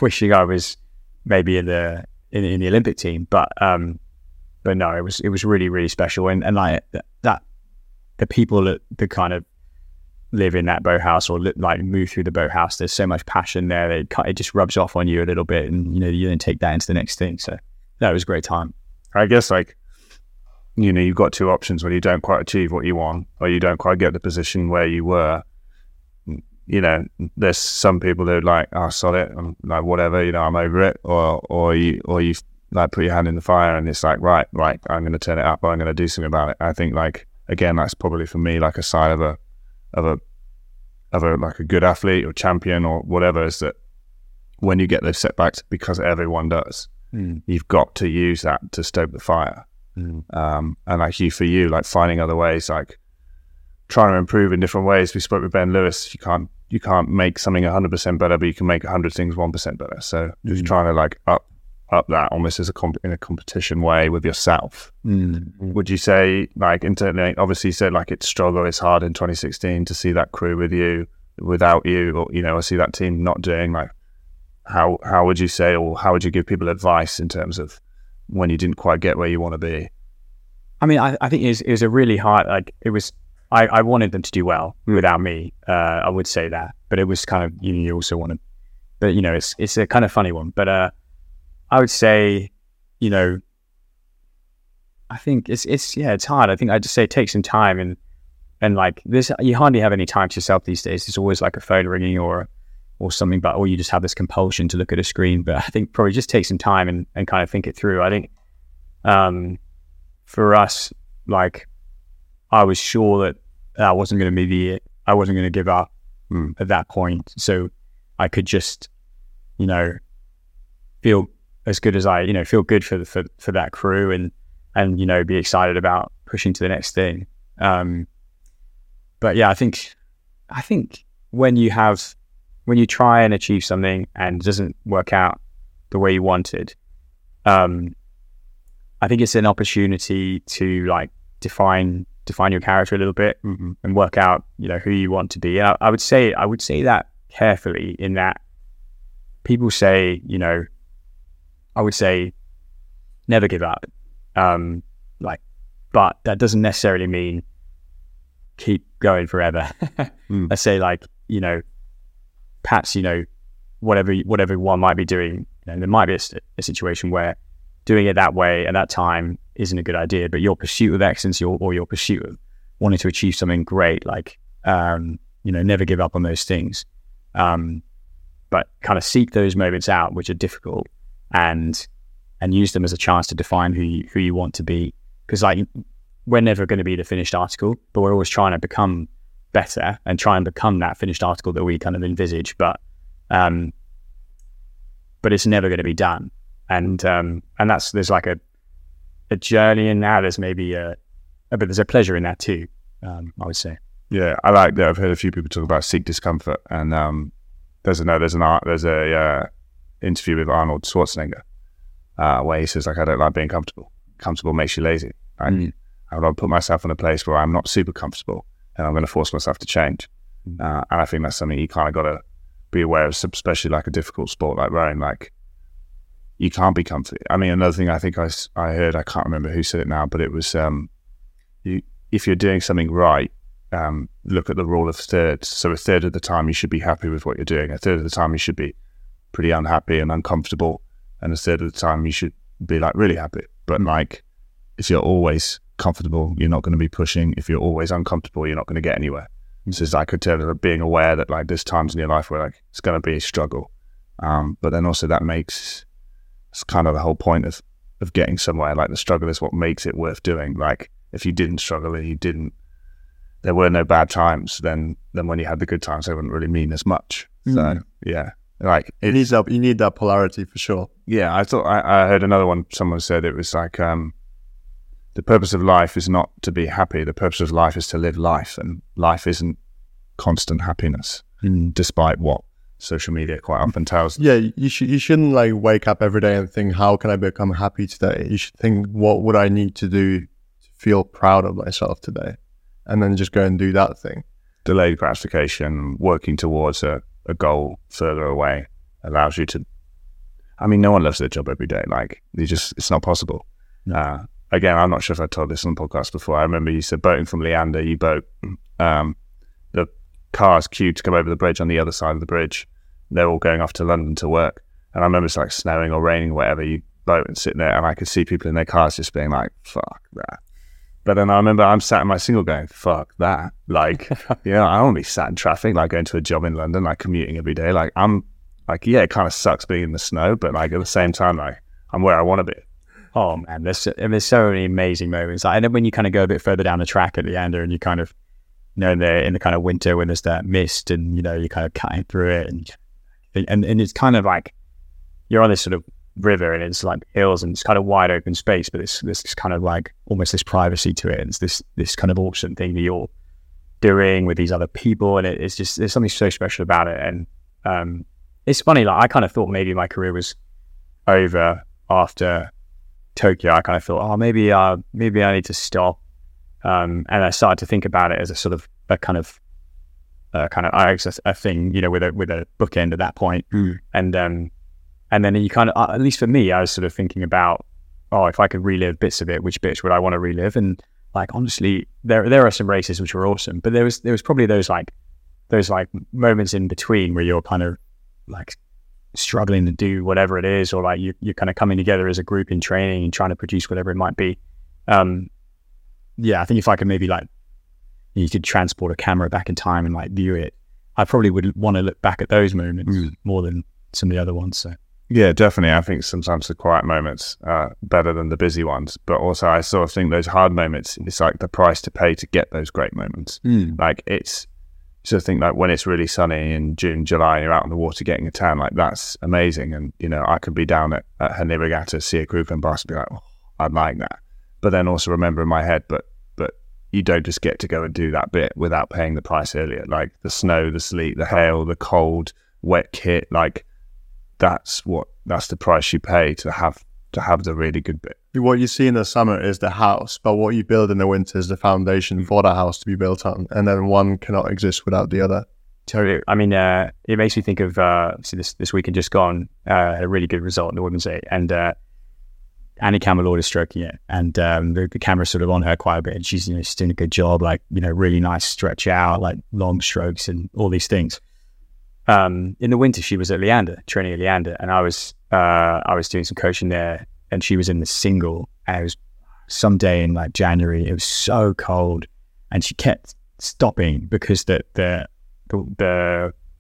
wishing I was maybe in the Olympic team, but no, it was really, really special. And like that the people that the kind of live in that boathouse or like move through the boathouse, there's so much passion there that it just rubs off on you a little bit, and you then take that into the next thing. So that was a great time. I guess like you've got two options when you don't quite achieve what you want, or you don't quite get the position where you were. There's some people that are like, oh, sod it, I'm like whatever, I'm over it, or you like put your hand in the fire and it's like right, I'm going to turn it up, or I'm going to do something about it. I think like again, that's probably for me like a sign of a like a good athlete or champion or whatever, is that when you get those setbacks, because everyone does, you've got to use that to stoke the fire. And like for you, like finding other ways, like trying to improve in different ways. We spoke with Ben Lewis. You can't make something 100% better, but you can make 100 things 1% better. So just trying to like up that almost as in a competition way with yourself. Would you say, like, internally, obviously you said like it's struggle, it's hard in 2016 to see that crew with you, without you, or, you know, I see that team not doing, like, how would you say, or how would you give people advice in terms of when you didn't quite get where you want to be? I mean, I think it was a really hard, like, it was, I wanted them to do well without me. I would say that, but it was kind of, you also want to, but, you know, it's a kind of funny one, but, I would say, you know, I think it's hard. I think I just say take some time and like this, you hardly have any time to yourself these days. It's always like a phone ringing or something, but, or you just have this compulsion to look at a screen. But I think probably just take some time and kind of think it through. I think, for us, like, I was sure that I wasn't going to give up at that point. So I could just, you know, feel as good as I, you know, feel good for that crew and, you know, be excited about pushing to the next thing. But yeah, I think when you try and achieve something and it doesn't work out the way you wanted, I think it's an opportunity to like define your character a little bit and work out, you know, who you want to be. And I would say that carefully, in that people say, you know, I would say never give up. Like, but that doesn't necessarily mean keep going forever. I say, like, you know, perhaps, you know, whatever one might be doing, you know, there might be a situation where doing it that way at that time isn't a good idea, but your pursuit of excellence or your pursuit of wanting to achieve something great, like, you know, never give up on those things. But kind of seek those moments out, which are difficult, and use them as a chance to define who you want to be. Because, like, we're never going to be the finished article, but we're always trying to become better and try and become that finished article that we kind of envisage. But it's never going to be done. And that's, there's like a journey in that. There's maybe but there's a pleasure in that too, I would say. Yeah, I like that. I've heard a few people talk about seek discomfort, and there's an interview with Arnold Schwarzenegger, where he says, like, I don't like being comfortable. Comfortable makes you lazy. Like, I would put myself in a place where I'm not super comfortable, and I'm going to force myself to change. And I think that's something you kind of got to be aware of, especially like a difficult sport like rowing. Like, you can't be comfy. I mean, another thing I think I heard, I can't remember who said it now, but it was, if you're doing something right, look at the rule of thirds. So a third of the time you should be happy with what you're doing. A third of the time you should be pretty unhappy and uncomfortable, and a third of the time you should be like really happy. But like, if you're always comfortable, you're not going to be pushing. If you're always uncomfortable, you're not going to get anywhere. So it's like a turn of being aware that like there's times in your life where like it's going to be a struggle, but then also that makes, it's kind of the whole point of getting somewhere. Like, the struggle is what makes it worth doing. Like, if you didn't struggle and there were no bad times, then when you had the good times, they wouldn't really mean as much. So yeah. Like, you need that polarity for sure. Yeah, I thought I heard another one. Someone said it was like, the purpose of life is not to be happy. The purpose of life is to live life, and life isn't constant happiness, despite what social media quite often tells. Yeah, you shouldn't like wake up every day and think, how can I become happy today? You should think, what would I need to do to feel proud of myself today, and then just go and do that thing. Delayed gratification, working towards a goal further away allows you to, I mean, no one loves their job every day. Like, you just, it's not possible. Again, I'm not sure if I told this on the podcast before. I remember you said boating from Leander, you boat, the cars queued to come over the bridge on the other side of the bridge. They're all going off to London to work. And I remember it's like snowing or raining or whatever, you boat and sit there, and I could see people in their cars just being like, fuck that. But then I remember I'm sat in my single going, fuck that. Like, you know, I don't want to be sat in traffic, like going to a job in London, like commuting every day. Like, I'm like, yeah, it kind of sucks being in the snow, but like at the same time, like, I'm where I want to be. Oh man, there's so many amazing moments. And then when you kind of go a bit further down the track at Leander, and you kind of, you know, in the kind of winter when there's that mist, and you know you're kind of cutting through it, and it's kind of like you're on this sort of river, and it's like hills, and it's kind of wide open space, but it's kind of like almost this privacy to it. And it's this kind of awesome thing that you're doing with these other people, and it's just, there's something so special about it. And it's funny, like I kind of thought maybe my career was over after Tokyo. I kind of thought, oh, maybe I need to stop. And I started to think about it as a thing, you know, with a bookend at that point. Mm. And then you kind of, at least for me, I was sort of thinking about, oh, if I could relive bits of it, which bits would I want to relive? And like, honestly, there are some races which were awesome, but there was probably those moments in between where you're kind of like struggling to do whatever it is, or like you're kind of coming together as a group in training and trying to produce whatever it might be. Yeah, I think if I could maybe like, you could transport a camera back in time and like view it, I probably would want to look back at those moments more than some of the other ones. So yeah, definitely. I think sometimes the quiet moments are better than the busy ones, but also I sort of think those hard moments, it's like the price to pay to get those great moments. Like it's, so I think like when it's really sunny in June, July, and you're out on the water getting a tan, like that's amazing. And, you know, I could be down at Henley Regatta, see a group in Boston, be like, oh, I'd like that. But then also remember in my head, but you don't just get to go and do that bit without paying the price earlier. Like the snow, the sleet, the hail, the cold, wet kit, like that's the price you pay to have the really good bit. What you see in the summer is the house, but what you build in the winter is the foundation for the house to be built on, and then one cannot exist without the other. Totally. I mean, it makes me think of this weekend just gone, a really good result in the women's eight, and Annie Camelord is stroking it, and the camera's sort of on her quite a bit, and she's, you know, she's doing a good job, like, you know, really nice stretch out, like long strokes and all these things. In the winter, she was at Leander, training at Leander, and I was doing some coaching there, and she was in the single, and it was some day in like January, it was so cold, and she kept stopping because the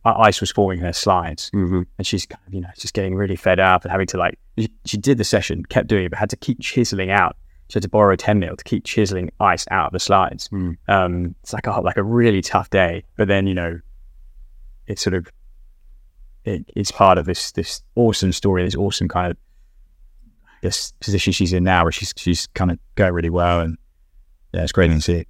ice was forming her slides. And she's kind of, you know, just getting really fed up and having to like, she did the session, kept doing it, but had to keep chiseling out. She had to borrow a 10mm to keep chiseling ice out of the slides. It's like a really tough day, but then, you know, it's sort of, it's part of this awesome story, this awesome kind of this position she's in now, where she's kind of going really well, and yeah, it's great to see.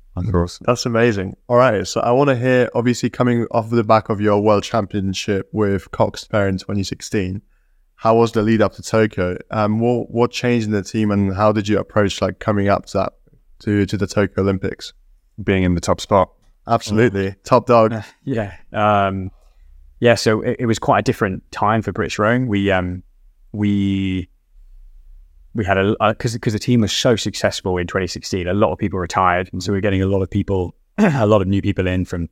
That's amazing. All right, so I want to hear, obviously coming off the back of your World Championship with Cox Fair in 2016, how was the lead up to Tokyo? What changed in the team, and how did you approach like coming up to that to the Tokyo Olympics, being in the top spot? Absolutely, top dog. Yeah. Yeah, so it was quite a different time for British rowing. We had because the team was so successful in 2016, a lot of people retired, and so we're getting a lot of new people in from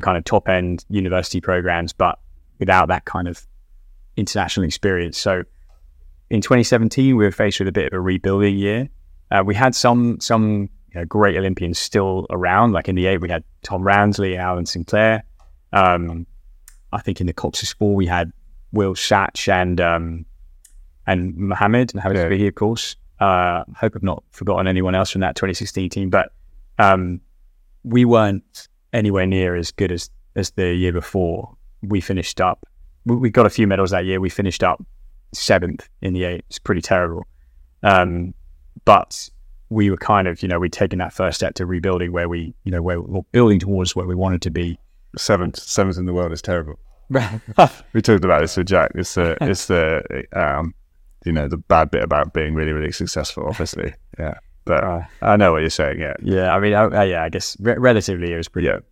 kind of top end university programs, but without that kind of international experience. So in 2017, we were faced with a bit of a rebuilding year. We had some you know, great Olympians still around. Like in the eight, we had Tom Roundsley and Alan Sinclair. I think in the Cox's Four, we had Will Satch and Mohamed Fahy, of course. I hope I've not forgotten anyone else from that 2016 team, but we weren't anywhere near as good as the year before. We finished up, we got a few medals that year. We finished up 7th in the eight. It's pretty terrible. But we were kind of, you know, we'd taken that first step to rebuilding where we, you know, where we're building towards where we wanted to be. Seventh in the world is terrible. We talked about this with Jack. It's the you know, the bad bit about being really, really successful, obviously. Yeah. But I know what you're saying. Yeah. Yeah. I mean, I guess relatively it was pretty good.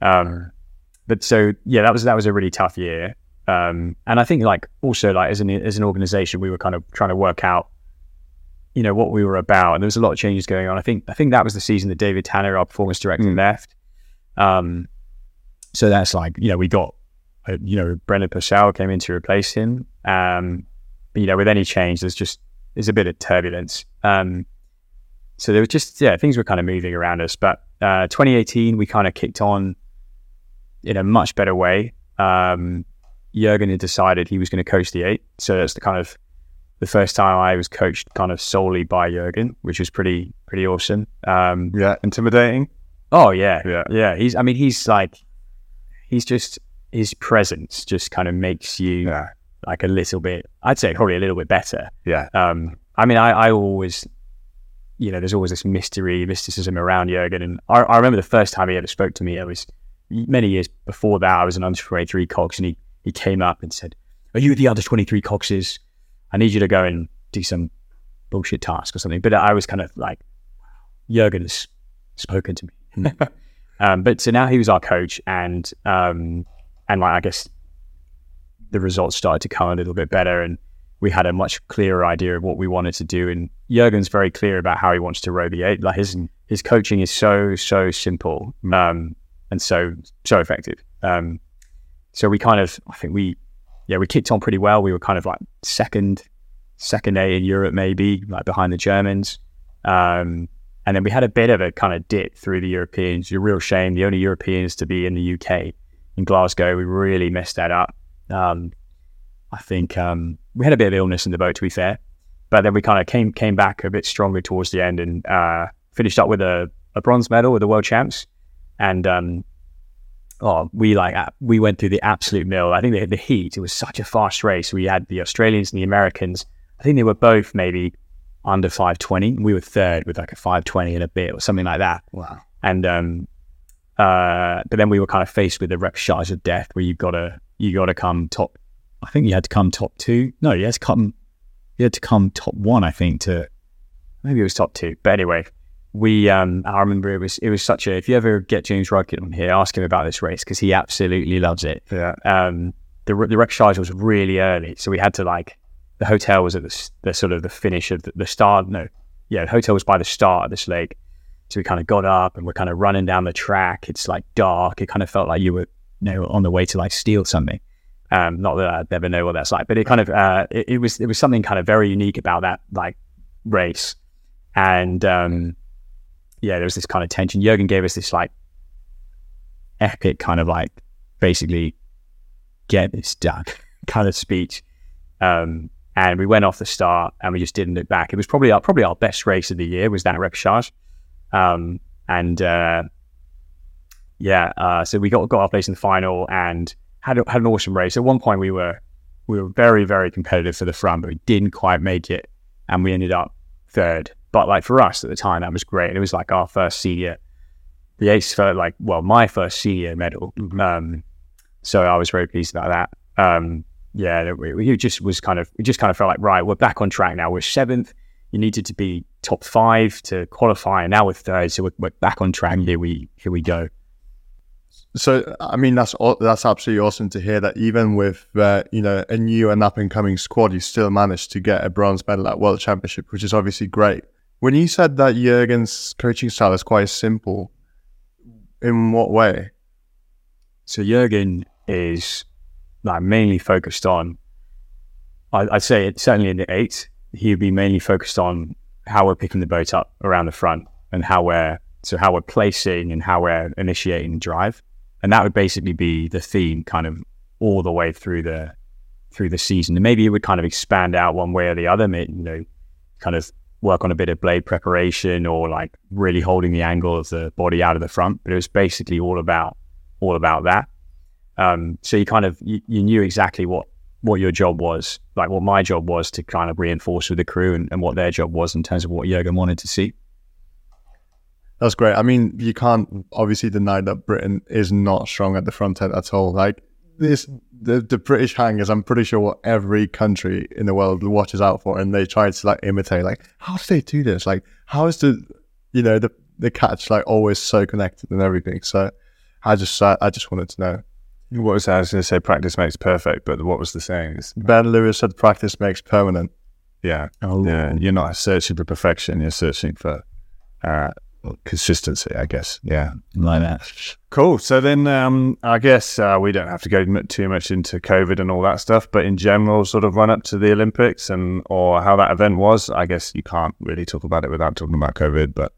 But so, yeah, that was a really tough year. And I think like also like as an organization, we were kind of trying to work out, you know, what we were about, and there was a lot of changes going on. I think that was the season that David Tanner, our performance director, left. So that's like, you know, we got, you know, Brendan Purcell came in to replace him. But, you know, with any change, there's a bit of turbulence. So there was just, yeah, things were kind of moving around us. But 2018, we kind of kicked on in a much better way. Jürgen had decided he was going to coach the eight. So that's the kind of the first time I was coached kind of solely by Jürgen, which was pretty awesome. Intimidating. Oh yeah. Yeah. His presence just kind of makes you like a little bit, I'd say probably a little bit better. Yeah. I always, there's always this mysticism around Jürgen. And I remember the first time he ever spoke to me, it was many years before that. I was an under 23 cox, and he came up and said, "Are you the under 23 coxes? I need you to go and do some bullshit task or something." But I was kind of like, Jürgen has spoken to me. But so now he was our coach, and I guess the results started to come a little bit better, and we had a much clearer idea of what we wanted to do. And Jürgen's very clear about how he wants to row the eight. Like his coaching is so simple, and so effective. So we kind of, I think we kicked on pretty well. We were kind of like second A in Europe, maybe like behind the Germans. And then we had a bit of a kind of dip through the Europeans. It's a real shame. The only Europeans to be in the UK, in Glasgow, we really messed that up. I think we had a bit of illness in the boat, to be fair, but then we kind of came back a bit stronger towards the end, and finished up with a bronze medal with the World Champs. And we went through the absolute mill. I think they had the heat. It was such a fast race. We had the Australians and the Americans. I think they were both maybe under 5:20. We were third with like a 5:20 and a bit or something like that. Wow. And but then we were kind of faced with the repechage of death, where you got to come top. I think you had to come top two. No, you had to come top one, I think, to maybe it was top two. But anyway, we I remember it was such a, if you ever get James Rudkin on here, ask him about this race, because he absolutely loves it. Yeah. The repechage was really early, so we had to, like, the hotel was at the sort of the finish of the start. No, yeah, the hotel was by the start of this lake. So we kind of got up and we're kind of running down the track. It's like dark. It kind of felt like you were, on the way to like steal something. Not that I'd ever know what that's like, but it kind of it was something kind of very unique about that like race. And there was this kind of tension. Jürgen gave us this like epic kind of like basically get this done kind of speech. And we went off the start and we just didn't look back. It was probably our best race of the year, was that repechage. So we got our place in the final and had an awesome race. At one point we were very, very competitive for the front, but we didn't quite make it, and we ended up third. But like for us at the time, that was great. It was like our first senior, the eighth for like, well, my first senior medal. So I was very pleased about that. It just kind of felt like, right, we're back on track now. We're seventh. You needed to be top five to qualify, and now we're third. So we're back on track. Here we go. So, I mean, that's absolutely awesome to hear that even with, a new and up-and-coming squad, you still managed to get a bronze medal at World Championship, which is obviously great. When you said that Jürgen's coaching style is quite simple, in what way? So Jürgen is like mainly focused on, I'd say it, certainly in the eight, he'd be mainly focused on how we're picking the boat up around the front and how we're placing and how we're initiating drive. And that would basically be the theme kind of all the way through the season. And maybe it would kind of expand out one way or the other, kind of work on a bit of blade preparation or like really holding the angle of the body out of the front. But it was basically all about that. So you kind of, you knew exactly what your job was, like what my job was to kind of reinforce with the crew and what their job was in terms of what Jürgen wanted to see. That's great. I mean, you can't obviously deny that Britain is not strong at the front end at all. Like the British hangers, I'm pretty sure what every country in the world watches out for, and they try to like imitate. Like, how do they do this? Like, how is the catch like always so connected and everything? So, I just wanted to know. What was that? I was going to say practice makes perfect, but what was the saying? Ben Lewis said practice makes permanent. Yeah. Oh. Yeah. You're not searching for perfection. You're searching for consistency, I guess. Yeah, like that. Cool. So then I guess we don't have to go too much into COVID and all that stuff, but in general sort of run up to the Olympics and or how that event was, I guess you can't really talk about it without talking about COVID, but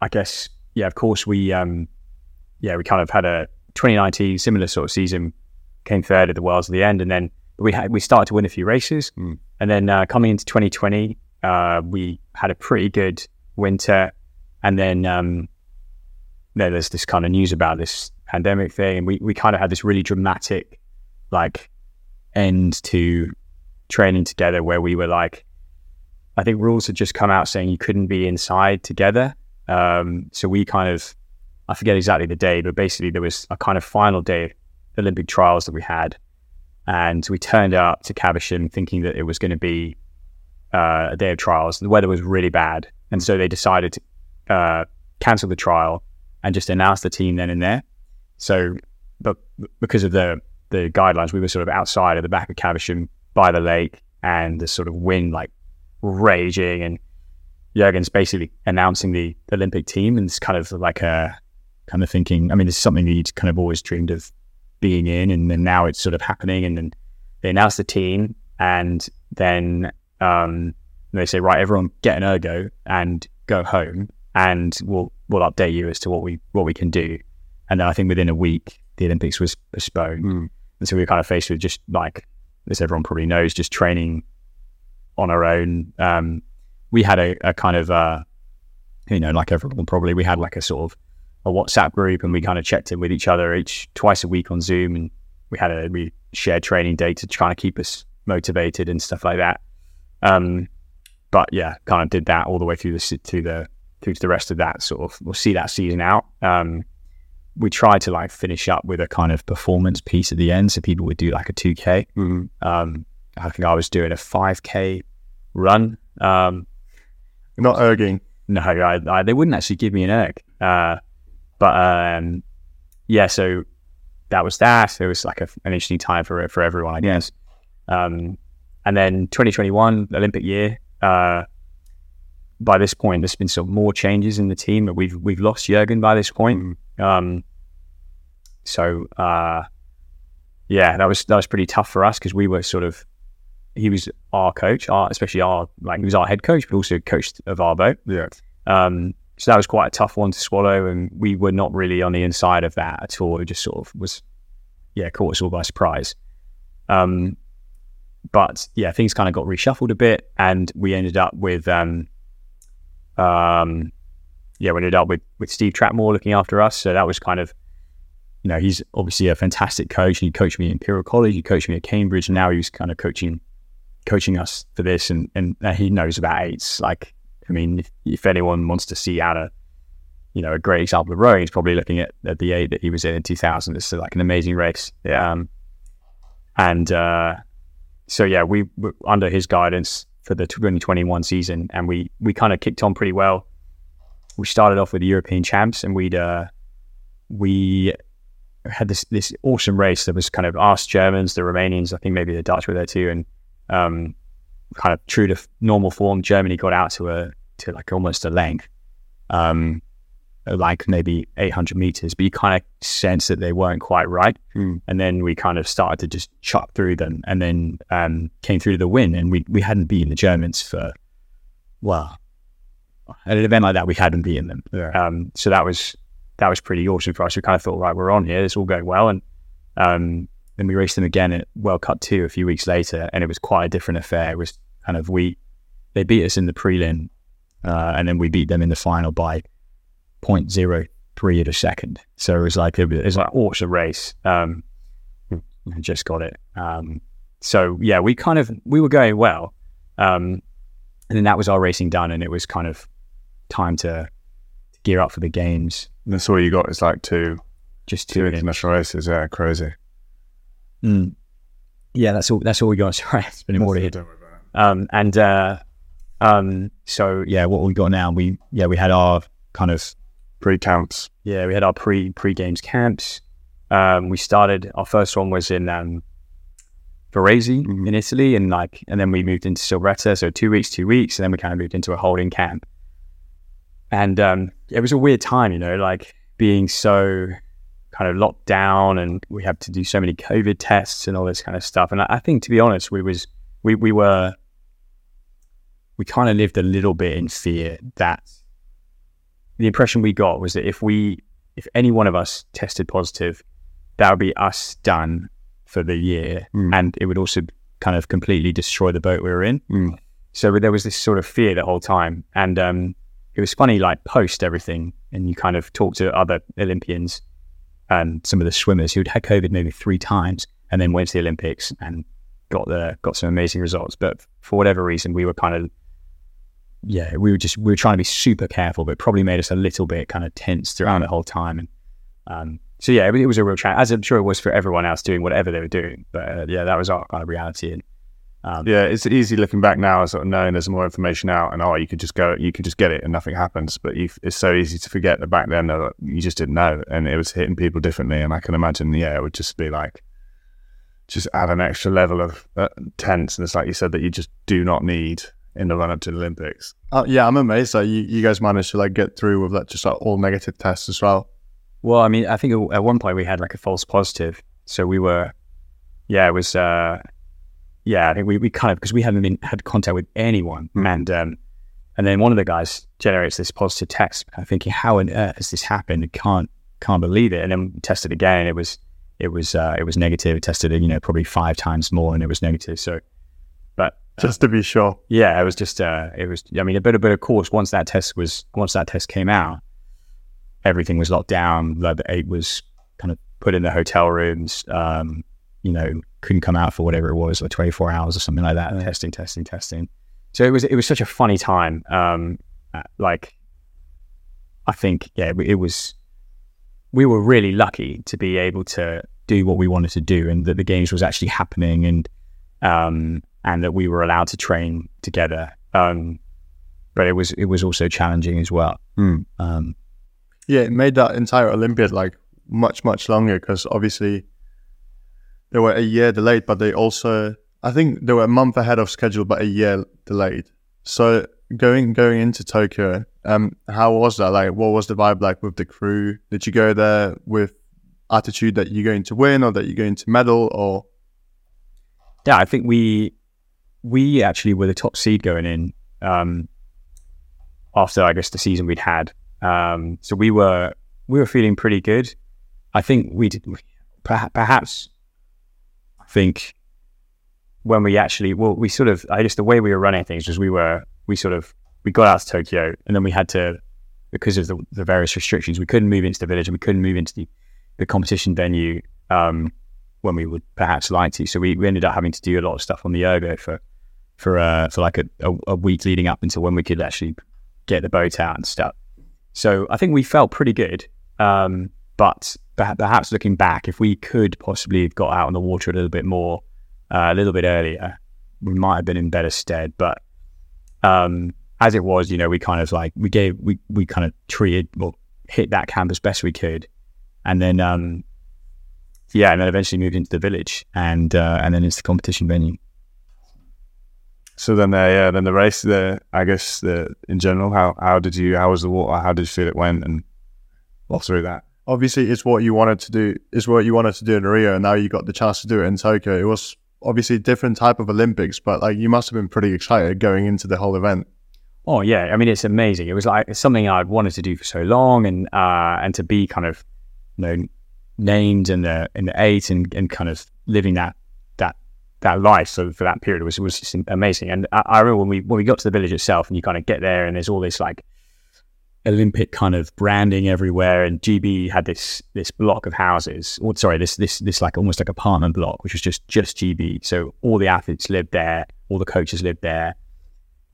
I guess, of course we kind of had a 2019 similar sort of season came third at the Worlds at the end, and then we started to win a few races. Mm. And then coming into 2020, we had a pretty good winter, and then there's this kind of news about this pandemic thing, and we kind of had this really dramatic like end to training together, where we were like, I think rules had just come out saying you couldn't be inside together. So we kind of, I forget exactly the day, but basically there was a kind of final day of Olympic trials that we had, and we turned up to Caversham thinking that it was going to be a day of trials. The weather was really bad, and so they decided to cancel the trial and just announce the team then and there. So, but because of the guidelines, we were sort of outside at the back of Caversham by the lake, and the sort of wind like raging, and Jürgen's basically announcing the Olympic team, and it's kind of like a kind of thinking, I mean, this is something that you'd kind of always dreamed of being in, and then now it's sort of happening. And then they announce the team, and then they say, right, everyone get an ergo and go home, and we'll update you as to what we can do. And then I think within a week the Olympics was postponed. Mm. And so we were kind of faced with just like, as everyone probably knows, just training on our own. We had a kind of, like everyone probably, we had like a sort of a WhatsApp group, and we kind of checked in with each other twice a week on Zoom, and we shared training data to try to keep us motivated and stuff like that. But yeah, kind of did that all the way through to the rest of that sort of, we'll see that season out. We tried to like finish up with a kind of performance piece at the end, so people would do like a 2K. Mm-hmm. I think I was doing a 5K run. Not erging. No, they wouldn't actually give me an erg. Yeah, so that was that. It was like an interesting time for everyone, I guess. And then 2021 Olympic year. By this point, there's been some more changes in the team, but we've lost Jürgen by this point. That was pretty tough for us, because we were sort of, he was our coach, he was our head coach, but also coach of our boat. Yeah. So that was quite a tough one to swallow, and we were not really on the inside of that at all. It just sort of was, caught us all by surprise. But yeah, things kind of got reshuffled a bit, and we ended up with, with Steve Trapmore looking after us. So that was kind of, he's obviously a fantastic coach. He coached me at Imperial College, he coached me at Cambridge, and now he was kind of coaching us for this, and he knows about eights. Like, I mean, if anyone wants to see out a great example of rowing, he's probably looking at the eight that he was in 2000. It's like an amazing race. Yeah. We were under his guidance for the 2021 season, and we kind of kicked on pretty well. We started off with the European champs, and we had this awesome race that was kind of us, Germans, the Romanians, I think maybe the Dutch were there too, and kind of true to normal form, Germany got out to like almost a length, like maybe 800 meters, but you kind of sense that they weren't quite right. Mm. And then we kind of started to just chop through them, and then came through to the win, and we hadn't beaten the Germans for, well, at an event like that, we hadn't beaten them. Yeah. So that was pretty awesome for us. We kind of thought, right, we're on here, it's all going well. And then we raced them again at World Cup 2 a few weeks later, and it was quite a different affair. It was kind of, they beat us in the prelim, and then we beat them in the final by 0.03 of a second. So it was like it was like awesome race. I just got it. We kind of, we were going well, and then that was our racing done, and it was kind of time to gear up for the games. And that's all you got is like two international races. Yeah, crazy. Mm. Yeah, that's all we got. Sorry, it's been more here. What we got now? We had our kind of pre-camps. Yeah, we had our pre-games camps. We started, our first one was in Varese, mm-hmm. in Italy, and then we moved into Silvretta, so 2 weeks, and then we kind of moved into a holding camp. And it was a weird time, like being so kind of locked down, and we had to do so many COVID tests and all this kind of stuff. And I think, to be honest, we kind of lived a little bit in fear. That the impression we got was that if any one of us tested positive, that would be us done for the year, and it would also kind of completely destroy the boat we were in. So there was this sort of fear the whole time, and it was funny, like post everything, and you kind of talk to other Olympians and some of the swimmers who'd had COVID maybe 3 times and then went to the Olympics and got some amazing results. But for whatever reason, we were kind of, we were trying to be super careful, but it probably made us a little bit kind of tense throughout the whole time. And so yeah, it was a real challenge, as I'm sure it was for everyone else doing whatever they were doing. But yeah, that was our kind of reality. And yeah, it's easy looking back now, sort of knowing there's more information out, and you could just get it, and nothing happens. But it's so easy to forget that back then you just didn't know, and it was hitting people differently. And I can imagine, yeah, it would just be like, just add an extra level of tense, and it's like you said, that you just do not need in the run up to the Olympics. Yeah, I'm amazed that you guys managed to like get through with that, just like all negative tests as well. Well, I mean, I think at one point we had like a false positive, so we were, yeah, it was. Yeah, I think we kind of, because we hadn't had contact with anyone, and then one of the guys generates this positive test. I'm thinking, how on earth has this happened? I can't believe it. And then we tested again, and it was negative. We tested it, probably 5 times more, and it was negative. So, but just to be sure, yeah, it was just I mean, but of course, once that test came out, everything was locked down. Like, it was kind of put in the hotel rooms. Couldn't come out for whatever it was, like 24 hours or something like that. Yeah. Testing. So it was such a funny time. I think, yeah, we were really lucky to be able to do what we wanted to do, and that the games was actually happening, and that we were allowed to train together. But it was also challenging as well. Yeah, it made that entire Olympiad like much, much longer, because obviously they were a year delayed, but they also, I think they were a month ahead of schedule, but a year delayed. So going into Tokyo, how was that? Like, what was the vibe like with the crew? Did you go there with attitude that you're going to win, or that you're going to medal, or? Yeah, I think we actually were the top seed going in, after, I guess, the season we'd had. So we were feeling pretty good. I think we did, perhaps. Think when we actually, well, we sort of, I guess the way we were running things was we got out to Tokyo, and then we had to, because of the various restrictions, we couldn't move into the village, and we couldn't move into the competition venue when we would perhaps like to. So we ended up having to do a lot of stuff on the ergo for like a week leading up until when we could actually get the boat out and stuff. So I think we felt pretty good, but perhaps looking back, if we could possibly have got out on the water a little bit more, a little bit earlier, we might have been in better stead. But as it was, we kind of like, we kind of treated or hit that camp as best we could. And then, and then eventually moved into the village and then it's the competition venue. So then, then the race, in general, how was the water? How did you feel it went? And all through that? Obviously, it's what you wanted to do. It's what you wanted to do in Rio, and now you got the chance to do it in Tokyo. It was obviously a different type of Olympics, but like you must have been pretty excited going into the whole event. Oh yeah, I mean, it's amazing. It was like something I'd wanted to do for so long, and to be kind of named in the eight and kind of living that life. So for that period, it was just amazing. And I remember when we got to the village itself, and you kind of get there, and there's all this like Olympic kind of branding everywhere, and GB had this block of houses, or sorry, this like almost like apartment block, which was just GB. So all the athletes lived there, all the coaches lived there,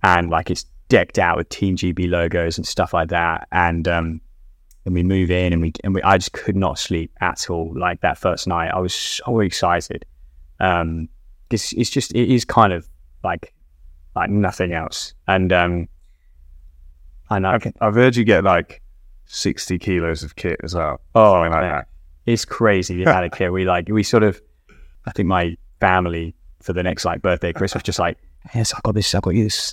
and like it's decked out with Team GB logos and stuff like that. And then we move in, and I just could not sleep at all. Like that first night, I was so excited. It is kind of like nothing else, and. I've heard you get like 60 kilos of kit as well. Oh, like that. It's crazy the amount of kit. We sort of, I think my family for the next like birthday, Christmas, just like, yes, I got this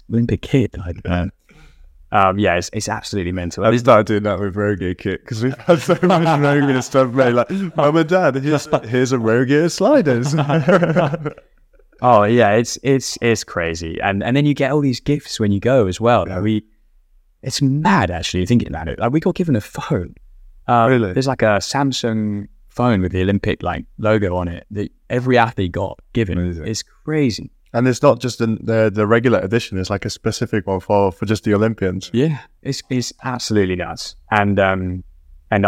Olympic kit. Yeah, it's absolutely mental. We started doing that with rogue kit because we've had so much rogue stuff made. Like, mum and dad, here's a rogue sliders. Oh yeah, it's crazy, and then you get all these gifts when you go as well. Yeah. It's mad, actually, thinking about it. Like, we got given a phone. Really? There's like a Samsung phone with the Olympic like logo on it that every athlete got given. Amazing. It's crazy. And it's not just the regular edition, it's like a specific one for just the Olympians. Yeah, it's absolutely nuts. And I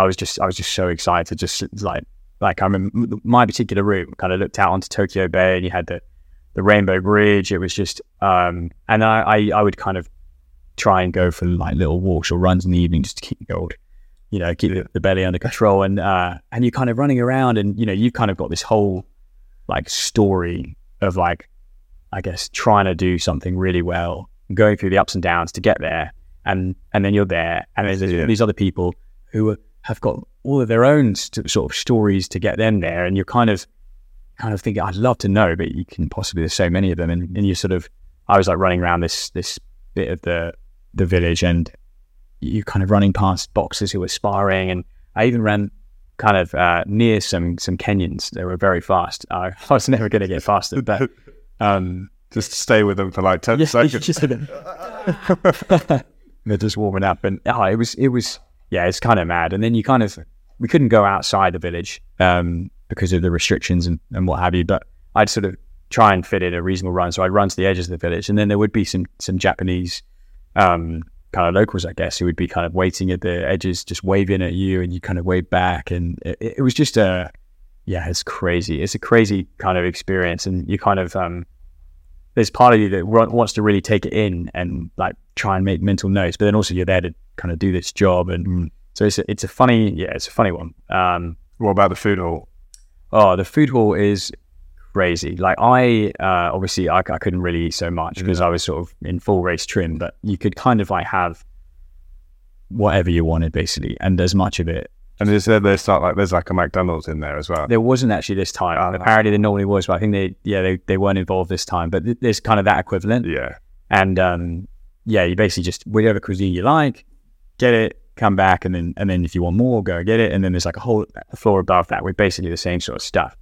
was just so excited, just like I remember my particular route kind of looked out onto Tokyo Bay, and you had the Rainbow Bridge. It was just and I would kind of try and go for like little walks or runs in the evening just to keep the gold, you know, keep the belly under control, and you're kind of running around, and you know, you've kind of got this whole like story of like, I guess, trying to do something really well, going through the ups and downs to get there, and then you're there, and there's all these other people who have got all of their own sort of stories to get them there, and you're kind of thinking, I'd love to know, but you can possibly, there's so many of them, and you sort of, I was like running around this bit of the village, and you're kind of running past boxers who were sparring, and I even ran kind of near some Kenyans. They were very fast. I was never going to get faster, but just stay with them for like 10 seconds. Just they're just warming up, and it was it's kind of mad. And then we couldn't go outside the village because of the restrictions and what have you, but I'd sort of try and fit in a reasonable run, so I'd run to the edges of the village, and then there would be some Japanese kind of locals, I guess, who would be kind of waiting at the edges, just waving at you, and you kind of wave back, and it was just it's crazy. It's a crazy kind of experience, and you kind of there's part of you that wants to really take it in and like try and make mental notes, but then also you're there to kind of do this job, and so it's a funny one. What about the food hall? Oh, the food hall is crazy. Like obviously I couldn't really eat so much because I was sort of in full race trim, but you could kind of like have whatever you wanted basically, and as much of it. And there's like a McDonald's in there as well. There wasn't actually this time. Apparently there normally was, but I think they weren't involved this time. But there's kind of that equivalent. Yeah. And you basically just whatever cuisine you like, get it, come back, and then if you want more, go get it. And then there's like a whole floor above that with basically the same sort of stuff.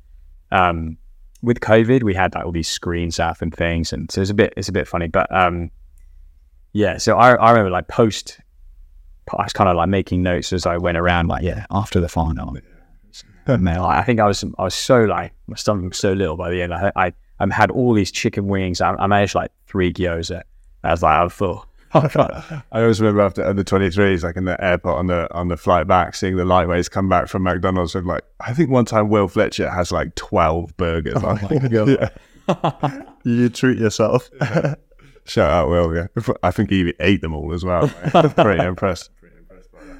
With COVID, we had like all these screens up and things, and so it's a bit funny. But so I remember like I was kind of like making notes as I went around, like, after the final. Man, like, I think I was so like, my stomach was so little by the end. I had all these chicken wings. I managed like 3 gyoza. I was like, I'm full. I always remember after under 23s, like in the airport on the flight back, seeing the lightweights come back from McDonald's with like, I think one time Will Fletcher has like 12 burgers. Oh my God. Yeah. You treat yourself. Yeah. Shout out Will. Yeah, I think he ate them all as well. Pretty impressed by that.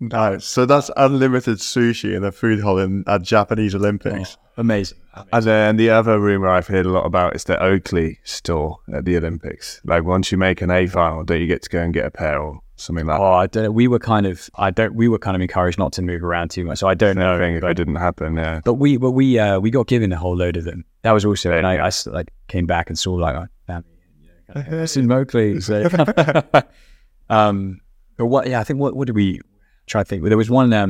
Nice. So that's unlimited sushi in the food hall at Japanese Olympics. Oh, amazing. And then the other rumor I've heard a lot about is the Oakley store at the Olympics. Like once you make an A final, don't you get to go and get a pair or something like that? Oh, I don't know. We were kind of encouraged not to move around too much. So I don't know. If it didn't happen, yeah. But we got given a whole load of them. That was also, and I like came back and saw like that. It's in Oakley. So. But I think what did we try to think? Well, there was one. I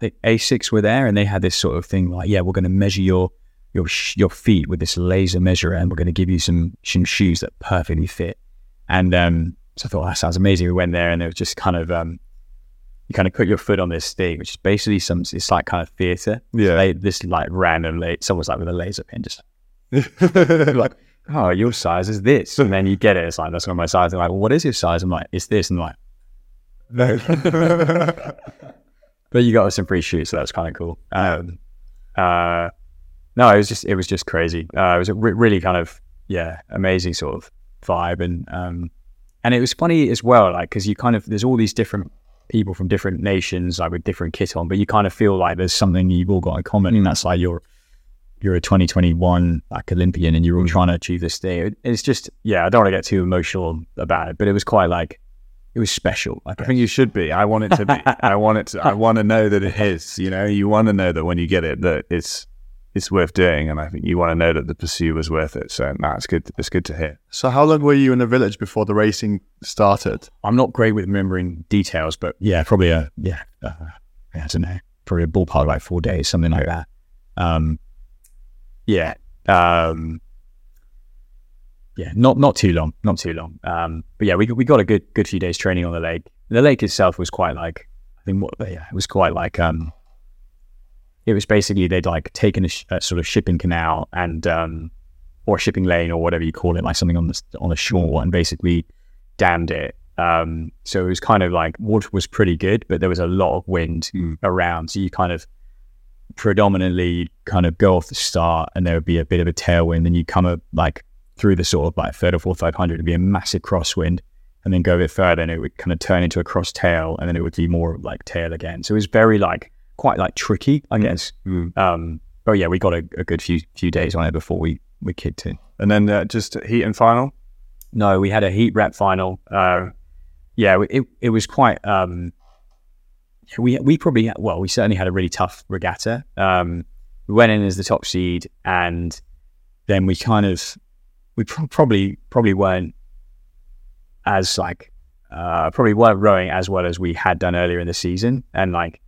think A6 were there, and they had this sort of thing like, we're going to measure your feet with this laser measurer, and we're going to give you some shoes that perfectly fit. And so I thought that sounds amazing. We went there, and it was just kind of you kind of put your foot on this thing, which is basically it's like kind of theatre. Yeah, so this like random someone's like with a laser pen just like. Oh, your size is this, and then you get it. It's like, that's not my size. They're like, well, what is your size? I'm like, it's this, and I'm like, no. But you got us some free shoes, so that was kind of cool. No, it was just crazy. It was a really kind of amazing sort of vibe, and it was funny as well, like because you kind of there's all these different people from different nations, like with different kit on, but you kind of feel like there's something you've all got in common, and that's like you're a 2021 like Olympian, and you're all trying to achieve this thing. It's just, I don't want to get too emotional about it, but it was quite like, it was special. I think you should be. I want it to be. I want to know that it is, you know, you want to know that when you get it, that it's worth doing. And I think you want to know that the pursuit was worth it. So it's good. It's good to hear. So how long were you in the village before the racing started? I'm not great with remembering details, but probably I don't know, probably a ballpark of like 4 days, something like that. Not too long. But we got a good few days training on the lake. The lake itself was quite like, I think it was quite like it was basically they'd like taken a sort of shipping canal and or shipping lane or whatever you call it, like something on the shore, and basically dammed it. So it was kind of like water was pretty good, but there was a lot of wind around, so you kind of predominantly kind of go off the start and there would be a bit of a tailwind, and you come up like through the sort of like third or fourth 500, it'd be a massive crosswind, and then go a bit further and it would kind of turn into a cross tail, and then it would be more like tail again. So it was very like quite like tricky, I guess. But yeah, we got a good few days on it before we kicked in. And then just heat and final? No, we had a heat rep final. Yeah, it was quite... We certainly had a really tough regatta. We went in as the top seed, and then we kind of... We probably weren't as like... probably weren't rowing as well as we had done earlier in the season. And like,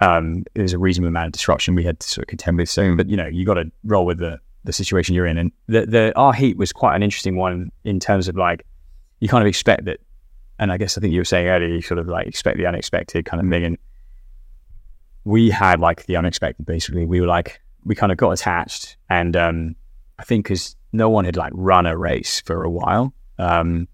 there's a reasonable amount of disruption we had to sort of contend with. So, but you know, you got to roll with the situation you're in. And our heat was quite an interesting one in terms of like, you kind of expect that. And I guess I think you were saying earlier, you sort of like expect the unexpected kind of thing. And we had like the unexpected, basically. We were like, we kind of got attached. And I think because no one had like run a race for a while. Well,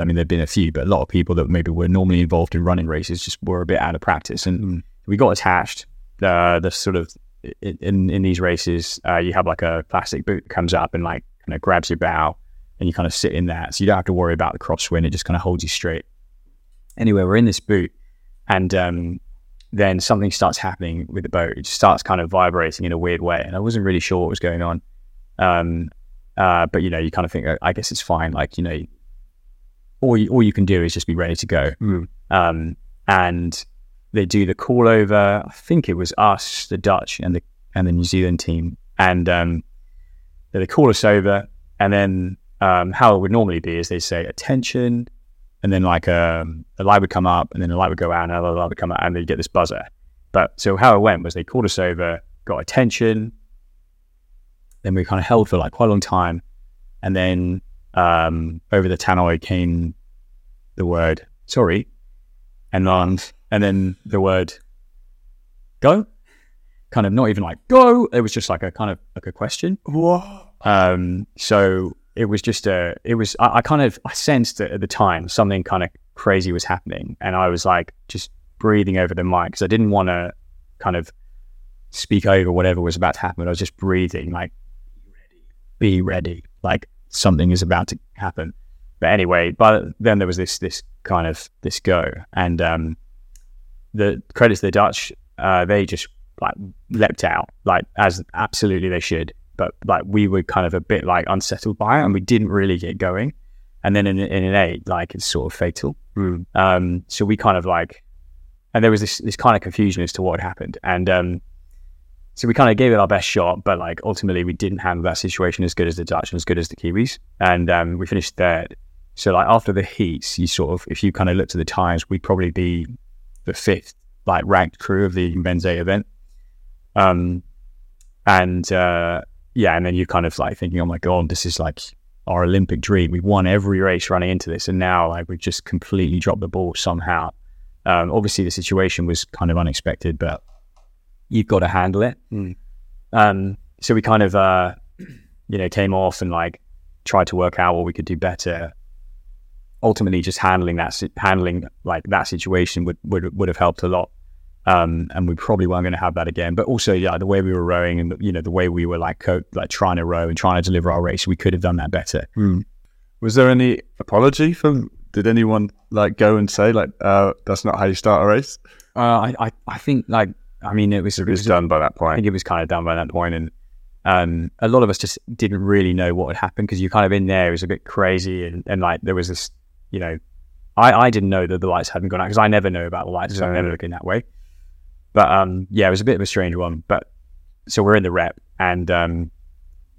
I mean, there'd been a few, but a lot of people that maybe were normally involved in running races just were a bit out of practice. And we got attached. The sort of in these races, you have like a plastic boot that comes up and like kind of grabs your bow, and you kind of sit in that, so you don't have to worry about the crosswind. It just kind of holds you straight. Anyway, we're in this boot, and then something starts happening with the boat. It just starts kind of vibrating in a weird way, and I wasn't really sure what was going on. But you know, you kind of think, I guess it's fine. Like, you know, all you can do is just be ready to go. And they do the call over. I think it was us, the Dutch, and the New Zealand team, and they call us over, and then how it would normally be is they say attention, and then like a light would come up, and then a light would go out, and another light would come out, and they'd get this buzzer. But so how it went was they called us over, got attention, then we kind of held for like quite a long time, and then over the tannoy came the word sorry, and then the word go, kind of not even like go. It was just like a kind of like a question. Whoa. So it was just I sensed that at the time something kind of crazy was happening. And I was like just breathing over the mic, because I didn't want to kind of speak over whatever was about to happen. I was just breathing like, be ready, like something is about to happen. But anyway, but then there was this kind of this go, and the credit to the Dutch, they just like leapt out, like as absolutely they should. But like we were kind of a bit like unsettled by it, and we didn't really get going. And then in an eight, like it's sort of fatal. So we kind of like, and there was this kind of confusion as to what had happened. And so we kind of gave it our best shot, but like ultimately we didn't handle that situation as good as the Dutch and as good as the Kiwis. And we finished third. So like after the heats, you sort of, if you kind of looked at the times, we'd probably be the fifth like ranked crew of the men's eight event. And then you're kind of like thinking, oh my God, this is like our Olympic dream. We've won every race running into this, and now like we've just completely dropped the ball somehow. Obviously the situation was kind of unexpected, but you've got to handle it. So we kind of, you know, came off and like tried to work out what we could do better. Ultimately, just handling that situation would have helped a lot, and we probably weren't going to have that again. But also, yeah, the way we were rowing, and you know, the way we were like trying to row and trying to deliver our race, we could have done that better. Was there any apology from? Did anyone like go and say like, "That's not how you start a race"? I think like, I mean, it was done by that point. I think it was kind of done by that point, and a lot of us just didn't really know what had happened, because you're kind of in there. It was a bit crazy, and like there was this. You know, I didn't know that the lights hadn't gone out, because I never know about the lights, because I never look in that way. But yeah, it was a bit of a strange one. But so we're in the rep, and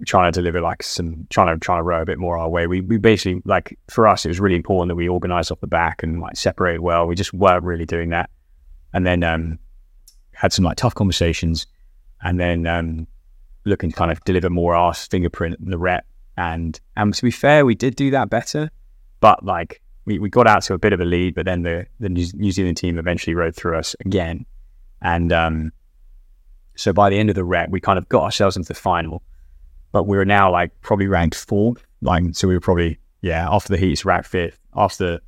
trying to deliver like trying to row a bit more our way. We basically, like for us, it was really important that we organise off the back and like separate well. We just weren't really doing that, and then had some like tough conversations, and then looking to kind of deliver more our fingerprint in the rep. And to be fair, we did do that better. But like we got out to a bit of a lead, but then the New Zealand team eventually rode through us again, and So by the end of the rec, we kind of got ourselves into the final, but we were now like probably ranked fourth. Like, so we were probably, after the heats, ranked fifth, after the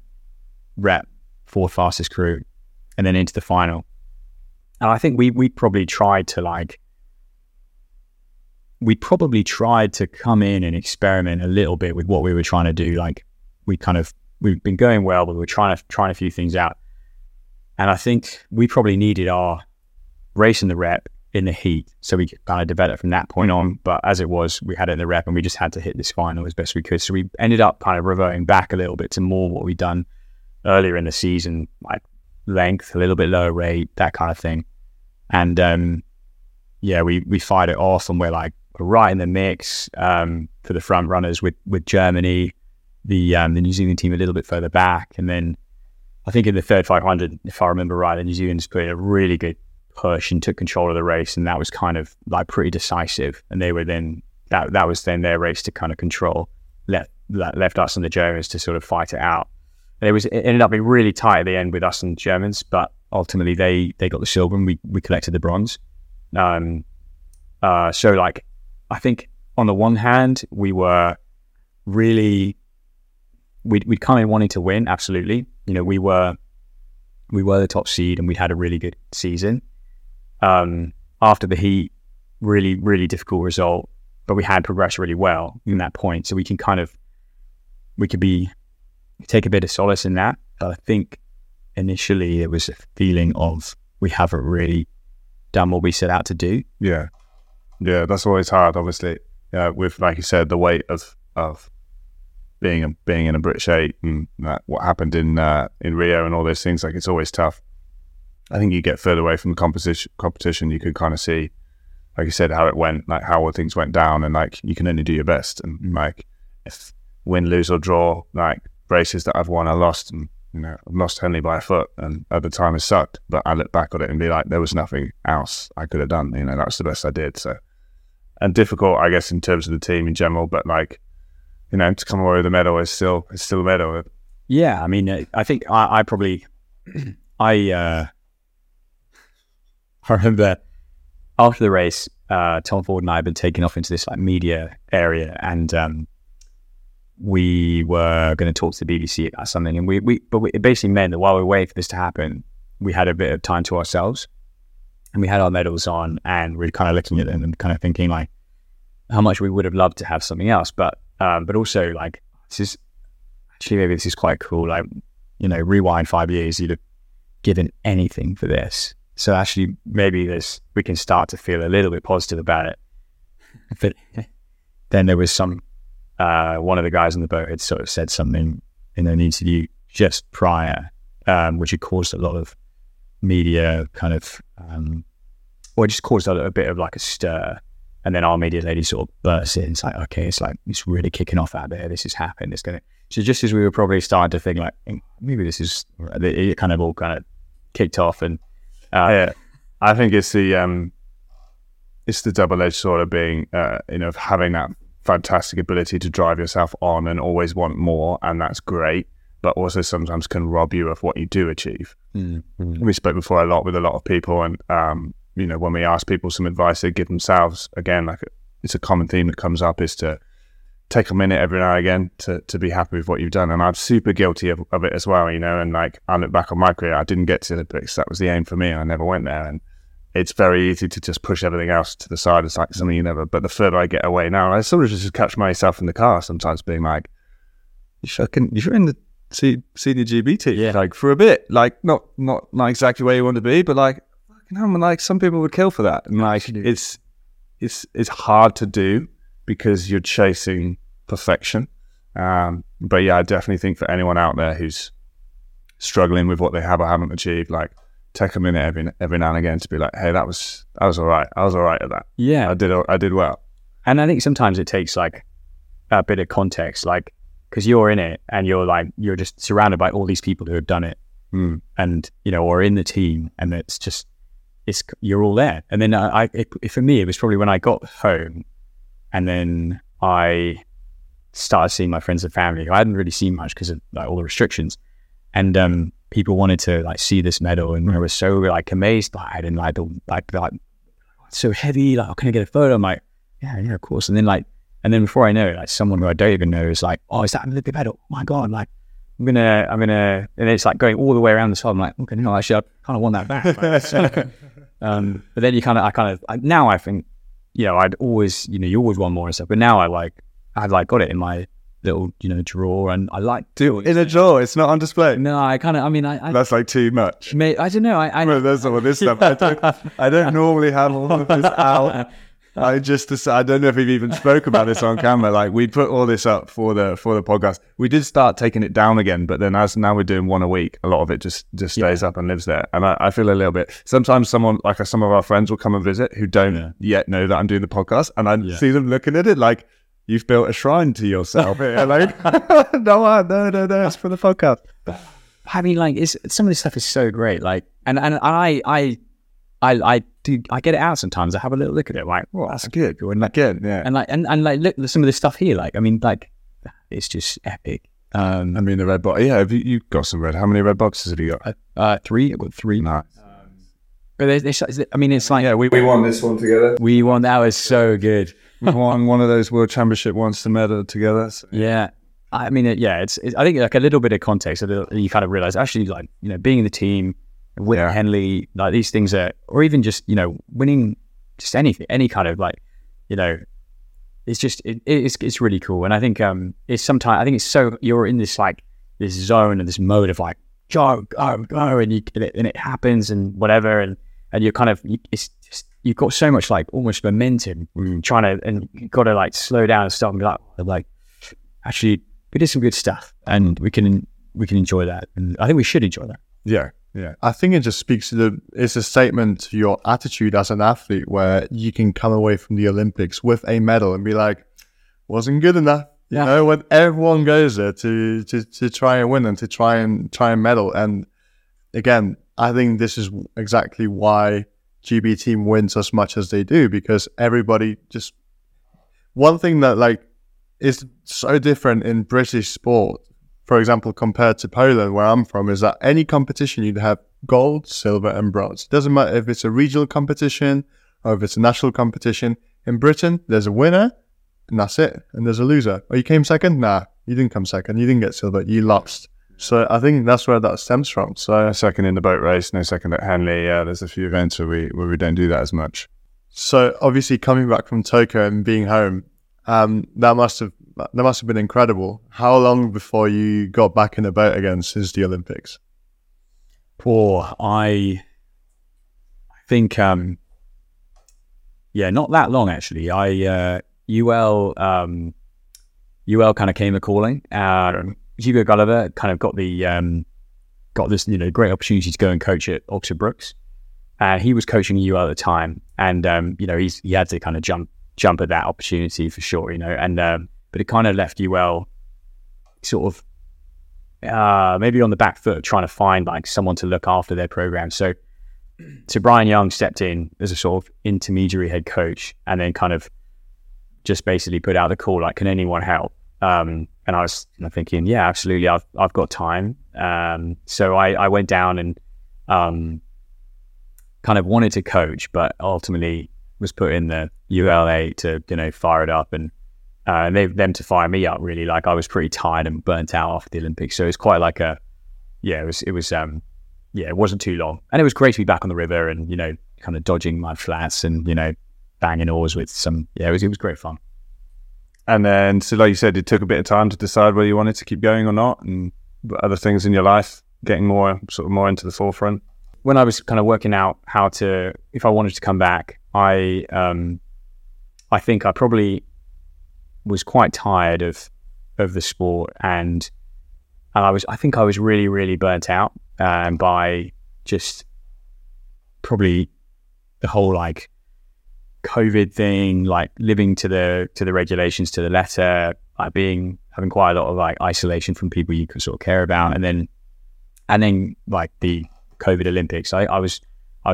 rep, fourth fastest crew, and then into the final. And I think we probably tried to come in and experiment a little bit with what we were trying to do. Like, we've been going well, but we were trying a few things out. And I think we probably needed our race in the rep in the heat, so we could kind of develop from that point on. But as it was, we had it in the rep, and we just had to hit this final as best we could. So we ended up kind of reverting back a little bit to more what we'd done earlier in the season, like length, a little bit lower rate, that kind of thing. And we fired it off, and we're like right in the mix for the front runners with Germany, the New Zealand team a little bit further back. And then I think in the third 500, if I remember right, the New Zealanders put in a really good push and took control of the race, and that was kind of like pretty decisive. And they were then that was then their race to kind of control, left us and the Germans to sort of fight it out. And it ended up being really tight at the end with us and the Germans, but ultimately they got the silver and we collected the bronze. So like, I think on the one hand, we were really, we'd come in wanting to win, absolutely. You know, we were the top seed and we'd had a really good season. After the heat, really, really difficult result, but we had progressed really well in that point. So we can kind of, take a bit of solace in that. But I think initially it was a feeling of we haven't really done what we set out to do. Yeah. Yeah, that's always hard, obviously. With, like you said, the weight of being in a British eight and what happened in Rio and all those things, like it's always tough. I think you get further away from the competition, you could kind of see, like you said, how it went, like how all things went down, and like you can only do your best. And like, if win, lose or draw, like races that I've won, I lost, and you know, I've lost Henley by a foot, and at the time it sucked. But I look back on it and be like, there was nothing else I could have done. You know, that's the best I did. So, and difficult, I guess, in terms of the team in general, but like, you know, to come away with a medal is still a medal. Yeah, I mean, I think I probably, I remember after the race, Tom Ford and I had been taken off into this like media area, and we were going to talk to the BBC about something, and but it basically meant that while we were waiting for this to happen, we had a bit of time to ourselves, and we had our medals on, and we were kind of looking at them and kind of thinking like how much we would have loved to have something else, but also like this is quite cool. Like, you know, rewind 5 years, you'd have given anything for this. So actually, maybe we can start to feel a little bit positive about it. But then there was some. One of the guys on the boat had sort of said something in an interview just prior, which had caused a lot of media kind of, or it just caused a bit of like a stir. And then our media lady sort of bursts in. It's like, okay, it's really kicking off out there. This has happened. So just as we were probably starting to think like, maybe this is, it kind of all kind of kicked off. And yeah, I think it's the double-edged sword of being, you know, of having that fantastic ability to drive yourself on and always want more, and that's great, but also sometimes can rob you of what you do achieve. Mm-hmm. We spoke before a lot with a lot of people, and you know, when we ask people some advice they give themselves, again, like it's a common theme that comes up, is to take a minute every now and again to be happy with what you've done. And I'm super guilty of it as well, you know. And like, I look back on my career, I didn't get to the Olympics, that was the aim for me, I never went there. And it's very easy to just push everything else to the side. It's like something you never, but the further I get away now, I sort of just catch myself in the car sometimes being like, you're in the senior GB team, yeah, like for a bit, like not exactly where you want to be, but like, you know, like some people would kill for that. And like, it's hard to do because you're chasing perfection. But yeah, I definitely think for anyone out there who's struggling with what they have or haven't achieved, like, take a minute every now and again to be like, hey, that was all right. I was all right at that. Yeah, I did well. And I think sometimes it takes like a bit of context, like, because you're in it and you're like, you're just surrounded by all these people who have done it, and you know, or in the team, and it's just, it's, you're all there. And then for me, it was probably when I got home, and then I started seeing my friends and family who I hadn't really seen much because of like all the restrictions, and people wanted to like see this medal, and I was so like amazed by it, and like the, like it's so heavy, like, oh, can I get a photo? I'm like, yeah, of course. And then before I know it, like, someone who I don't even know is like, oh, is that a little bit better? Oh my God, like, I'm gonna, and it's like going all the way around the side. I'm like, okay, no, actually, I kind of want that back. Right? So, but then now I think, you know, you always want more and stuff. But now I've got it in my little, you know, drawer, and I like doing it. In a drawer, it's not on display. No, I that's like too much. I don't know. Well, there's all this stuff. I don't normally have all of this out. I don't know if we've even spoke about this on camera. Like, we put all this up for the podcast. We did start taking it down again, but then now we're doing one a week, a lot of it just stays up and lives there. And I feel a little bit, sometimes someone, like some of our friends will come and visit who don't yet know that I'm doing the podcast. And I see them looking at it like, you've built a shrine to yourself here. Like, no, it's for the podcast. I mean, like, some of this stuff is so great. Like, and I do. I get it out sometimes. I have a little look at it. Like, well, that's good. And like, good, yeah. And look, some of this stuff here. Like, I mean, like, it's just epic. I mean, the red box. Yeah, you've got some red. How many red boxes have you got? Three. I've got three. Nice. But I mean, it's like, yeah, we won this one together. We won. That was so good. We won one of those World Championship ones to medal together. So. Yeah. I mean, it's. I think like a little bit of context. You kind of realize actually, like, you know, being in the team. Winning Henley, like, these things are, or even just, you know, winning just anything, any kind of, like, you know, it's really cool. And I think it's sometimes, I think it's so, you're in this, like, this zone and this mode of like, go, and it happens and whatever, and you're kind of, it's just, you've got so much, like, almost momentum, trying to, and you've got to, like, slow down and stop and be like, actually, we did some good stuff, and we can enjoy that, and I think we should enjoy that. Yeah. Yeah, I think it just speaks to it's a statement to your attitude as an athlete, where you can come away from the Olympics with a medal and be like, wasn't good enough. You know, when everyone goes there to try and win and to try and medal. And again, I think this is exactly why GB team wins as much as they do, because everybody just, one thing that, like, is so different in British sport, for example, compared to Poland, where I'm from, is that any competition you'd have gold, silver, and bronze. It doesn't matter if it's a regional competition or if it's a national competition. In Britain, there's a winner, and that's it. And there's a loser. Oh, you came second? Nah, you didn't come second. You didn't get silver. You lost. So I think that's where that stems from. So no second in the boat race, no second at Henley. Yeah, there's a few events where we don't do that as much. So obviously, coming back from Tokyo and being home, that must have been incredible. How long before you got back in the boat again since the Olympics? Poor, I think, not that long actually. UL kind of came a calling. Hugo Gulliver kind of got the got this, you know, great opportunity to go and coach at Oxford Brooks. He was coaching UL at the time, and you know, he had to kind of jump at that opportunity for sure, you know, and but it kind of left you sort of maybe on the back foot, trying to find, like, someone to look after their program. So Brian Young stepped in as a sort of intermediary head coach, and then kind of just basically put out the call, like, can anyone help? And I was thinking, yeah, absolutely, I've got time. So I went down and kind of wanted to coach, but ultimately was put in the ULA to, you know, fire it up, and them to fire me up, really. Like, I was pretty tired and burnt out after the Olympics, so it's quite like a, it wasn't too long, and it was great to be back on the river, and, you know, kind of dodging mud flats and, you know, banging oars with some, it was great fun. And then, so, like you said, it took a bit of time to decide whether you wanted to keep going or not, and other things in your life getting more into the forefront. When I was kind of working out if I wanted to come back, I think I probably was quite tired of the sport, and I was really, really burnt out by just probably the whole, like, COVID thing, like, living to the regulations to the letter, like, having quite a lot of, like, isolation from people you could sort of care about, and then like the COVID Olympics. I was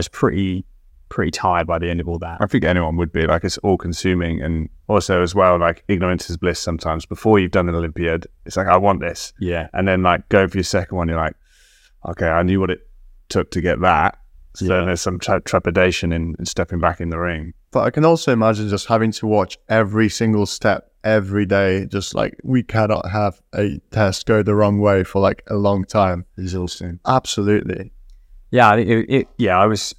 pretty tired by the end of all that. I think anyone would be, like, it's all consuming, and also as well, like, ignorance is bliss sometimes. Before you've done an Olympiad, it's like, I want this, and then, like, go for your second one, you're like, okay, I knew what it took to get that, So then there's some trepidation in stepping back in the ring. But I can also imagine just having to watch every single step every day, just like, we cannot have a test go the wrong way for like a long time. Exhausting. Absolutely. Yeah, it's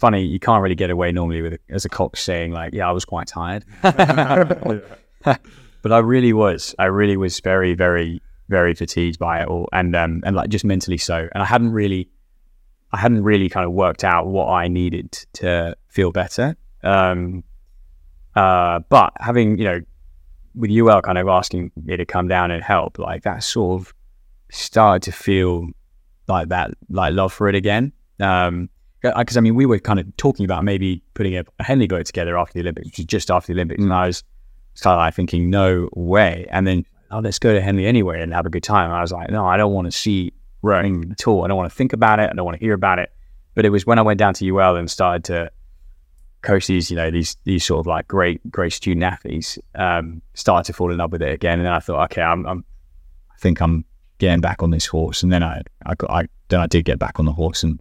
funny. You can't really get away normally with it, as a coach saying like, yeah, I was quite tired. But I really was very, very, very fatigued by it all. And like just mentally so. And I hadn't really kind of worked out what I needed to feel better. But having, with UL kind of asking me to come down and help, like that sort of started to feel like that, like love for it again. Because we were kind of talking about maybe putting a Henley boat together after the Olympics, which is just after the Olympics. And I was kind of like thinking, no way. And then, let's go to Henley anyway and have a good time. And I was like, no, I don't want to see running at all. I don't want to think about it. I don't want to hear about it. But it was when I went down to UL and started to coach these, these sort of like great student athletes, started to fall in love with it again. And then I thought, okay, I think I'm getting back on this horse. And then I did get back on the horse. And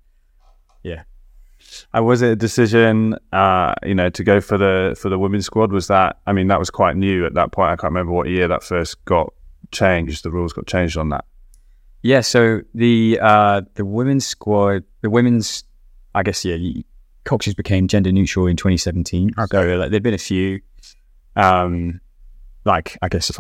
yeah. And was it a decision, to go for the women's squad? Was that, that was quite new at that point. I can't remember what year that first got changed. The rules got changed on that. Yeah. So the women's squad, coaches became gender neutral in 2017. Okay. So there'd been a few, if I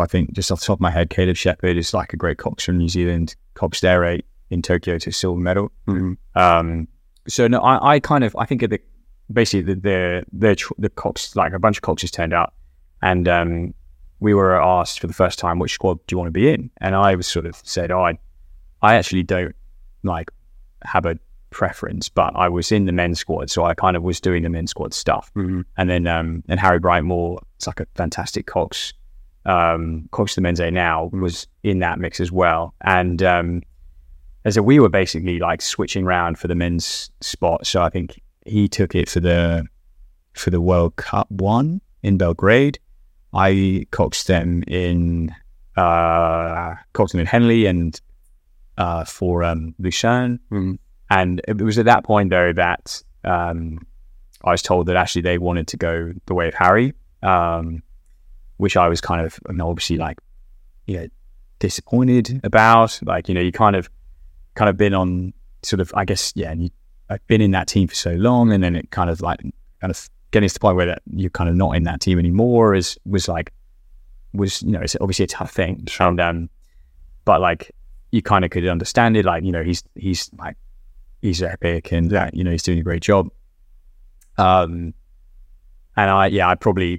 think just off the top of my head, Caleb Shepherd is like a great cox from New Zealand, coxed air eight in Tokyo to silver medal. Mm-hmm. So no, I think the cox, like a bunch of coxes turned up, and we were asked for the first time, which squad do you want to be in? And I was sort of said, I actually don't like have a preference, but I was in the men's squad, so I kind of was doing the men's squad stuff. Mm-hmm. And then and Harry Brightmore, it's like a fantastic cox of the men's A now, was in that mix as well. And so we were basically like switching around for the men's spot. So I think he took it for the World Cup one in Belgrade. I coxed them in Henley and for Lucerne. Mm-hmm. And it was at that point though that I was told that actually they wanted to go the way of Harry, which I was kind of obviously disappointed about. You kind of been on sort of, I've been in that team for so long, and then it kind of getting to the point where that you're kind of not in that team anymore was it's obviously a tough thing. Sure. And, but like you kind of could understand it, he's epic and he's doing a great job. And I don't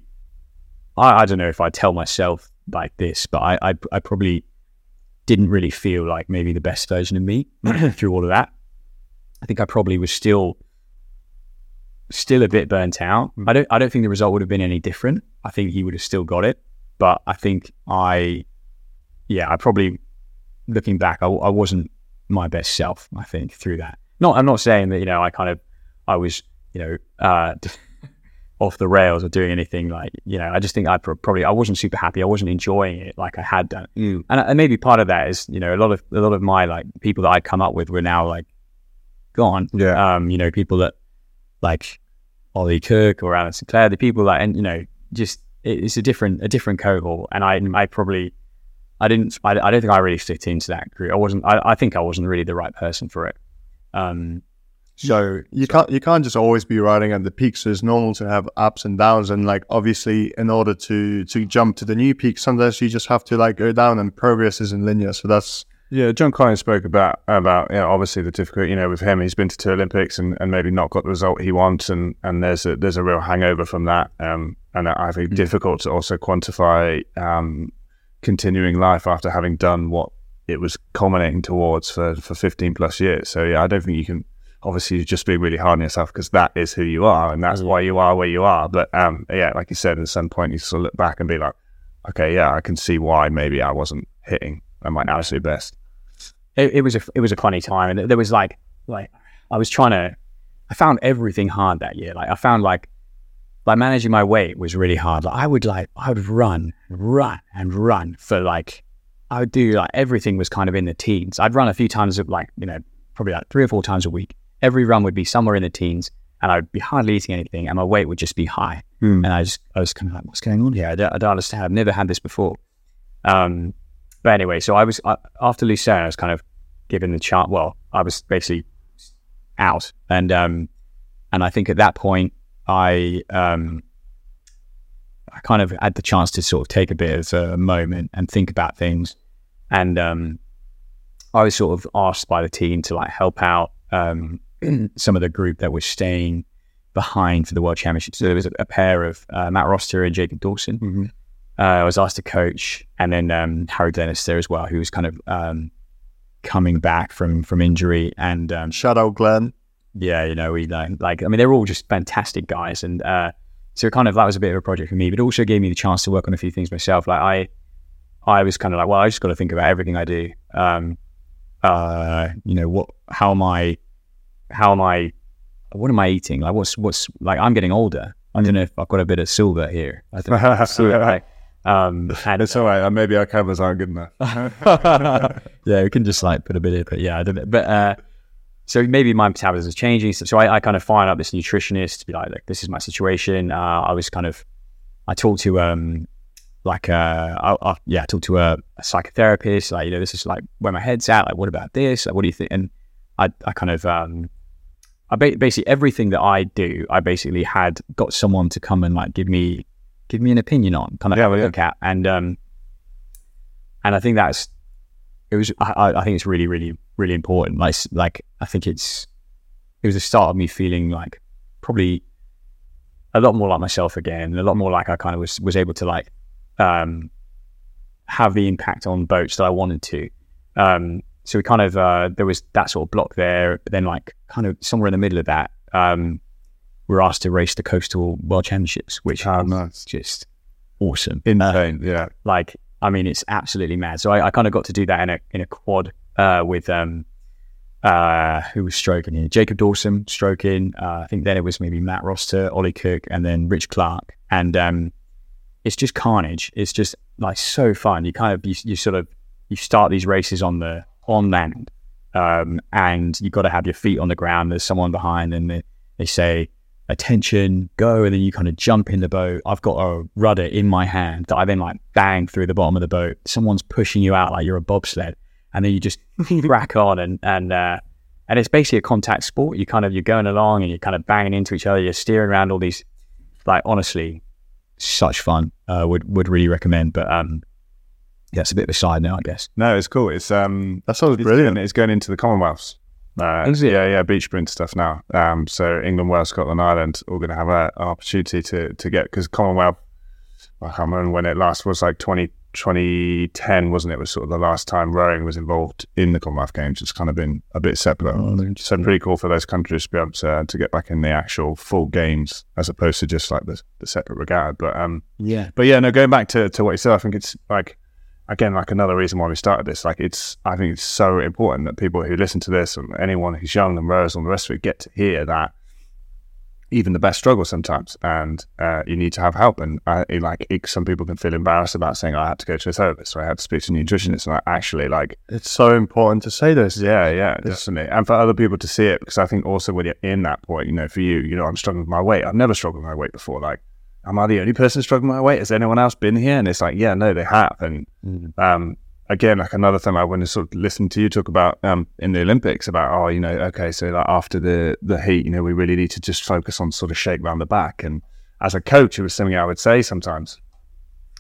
know if I tell myself like this, but I probably didn't really feel like maybe the best version of me through all of that. I think I probably was still a bit burnt out. I don't think the result would have been any different. I think he would have still got it, but I think I probably, looking back, I wasn't my best self, I think, through that. No, I'm not saying that, I was off the rails or doing anything I just think I wasn't super happy. I wasn't enjoying it like I had done. Mm. And maybe part of that is, a lot of my people that I'd come up with were now gone. Yeah. People that like Ollie Cook or Alan Sinclair, the people that, and just, it's a different cohort. And I don't think I really fit into that group. I think I wasn't really the right person for it. So you can't just always be riding at the peak. So it's normal to have ups and downs. And obviously in order to jump to the new peak, sometimes you just have to go down, and progress isn't linear. So that's... Yeah, John Collins spoke about obviously the difficulty, with him. He's been to two Olympics and maybe not got the result he wants, and there's a real hangover from that. And I think difficult to also quantify continuing life after having done what it was culminating towards for 15 plus years. So I don't think you can... Obviously, you've just been really hard on yourself because that is who you are, and that's why you are where you are. But like you said, at some point you sort of look back and be like, okay, yeah, I can see why maybe I wasn't hitting at my absolute best. It was a funny time, and there was I found everything hard that year. I found like managing my weight was really hard. I would run for I would do everything was kind of in the teens. I'd run a few times probably 3 or 4 times a week. every run would be somewhere in the teens, and I would be hardly eating anything, and my weight would just be high. Mm. And I was kind of like, what's going on here? I don't understand. I've never had this before. But anyway, so I was, after Lucerne, I was kind of given the chance. Well, I was basically out. And I think at that point, I kind of had the chance to sort of take a bit of a moment and think about things. And I was sort of asked by the team to like help out some of the group that was staying behind for the World Championship. So there was a pair of Matt Roster and Jacob Dawson. Mm-hmm. I was asked to coach, and then Harry Dennis there as well, who was kind of coming back from injury. And shout out Glenn. Yeah, you know, we like I mean, they're all just fantastic guys, and so kind of that was a bit of a project for me, but also gave me the chance to work on a few things myself. Like I was kind of like, well, I just got to think about everything I do. You know, what am I eating? Like what's like, I'm getting older. I don't know if I've got a bit of silver here. I think it's all right. Maybe our cameras aren't good enough. Yeah, we can just like put a bit of it. Yeah, I don't know. But so maybe my metabolism is changing. So I kind of fired up this nutritionist to be like, this is my situation. I talked to a psychotherapist. Like, you know, this is like where my head's at. Like, what about this? Like, what do you think? And I kind of basically everything that I do, I basically had got someone to come and like give me an opinion on, kind of look at, and I think I think it's really, really, really important. Like I think it was the start of me feeling like probably a lot more like myself again, and a lot more like I kind of was able to like have the impact on boats that I wanted to. So we kind of, there was that sort of block there, but then like kind of somewhere in the middle of that, we're asked to race the Coastal World Championships, which is just awesome. Insane, yeah. Like, I mean, it's absolutely mad. So I kind of got to do that in a quad with, who was stroking here? Jacob Dawson stroking. I think then it was maybe Matt Roster, Ollie Cook, and then Rich Clark. And it's just carnage. It's just like so fun. You kind of, you start these races on land, and you've got to have your feet on the ground. There's someone behind, and they say, attention, go, and then you kind of jump in the boat. I've got a rudder in my hand that I then like bang through the bottom of the boat. Someone's pushing you out like you're a bobsled, and then you just crack on, and it's basically a contact sport. You're going along and you're kind of banging into each other. You're steering around all these, like, honestly, such fun. Would really recommend, but yeah, it's a bit of a side note, I guess. No, it's cool. It's that sounds brilliant. It's going into the Commonwealths. Yeah, beach sprint stuff now. So England, Wales, Scotland, Ireland, all going to have an opportunity to get, because Commonwealth, I can't remember when it last was, like 2010, wasn't it? Was sort of the last time rowing was involved in the Commonwealth Games. It's kind of been a bit separate. Oh, so pretty cool for those countries to be able to get back in the actual full games as opposed to just like the separate regatta. But going back to what you said, I think it's like, again, like another reason why we started this, like I think it's so important that people who listen to this and anyone who's young and rows and the rest of it get to hear that even the best struggle sometimes, and you need to have help. And some people can feel embarrassed about saying, I had to go to a therapist, or I had to speak to a nutritionist. And actually, like, it's so important to say this. Yeah, definitely. And for other people to see it, because I think also when you're in that point, you know, for you, you know, I'm struggling with my weight. I've never struggled with my weight before. Like, am I the only person struggling with my weight? Has anyone else been here? And it's like, yeah, no, they have. And again, like another thing I want to sort of listen to you talk about in the Olympics about, oh, you know, okay, so like after the heat, you know, we really need to just focus on sort of shape around the back. And as a coach, it was something I would say sometimes.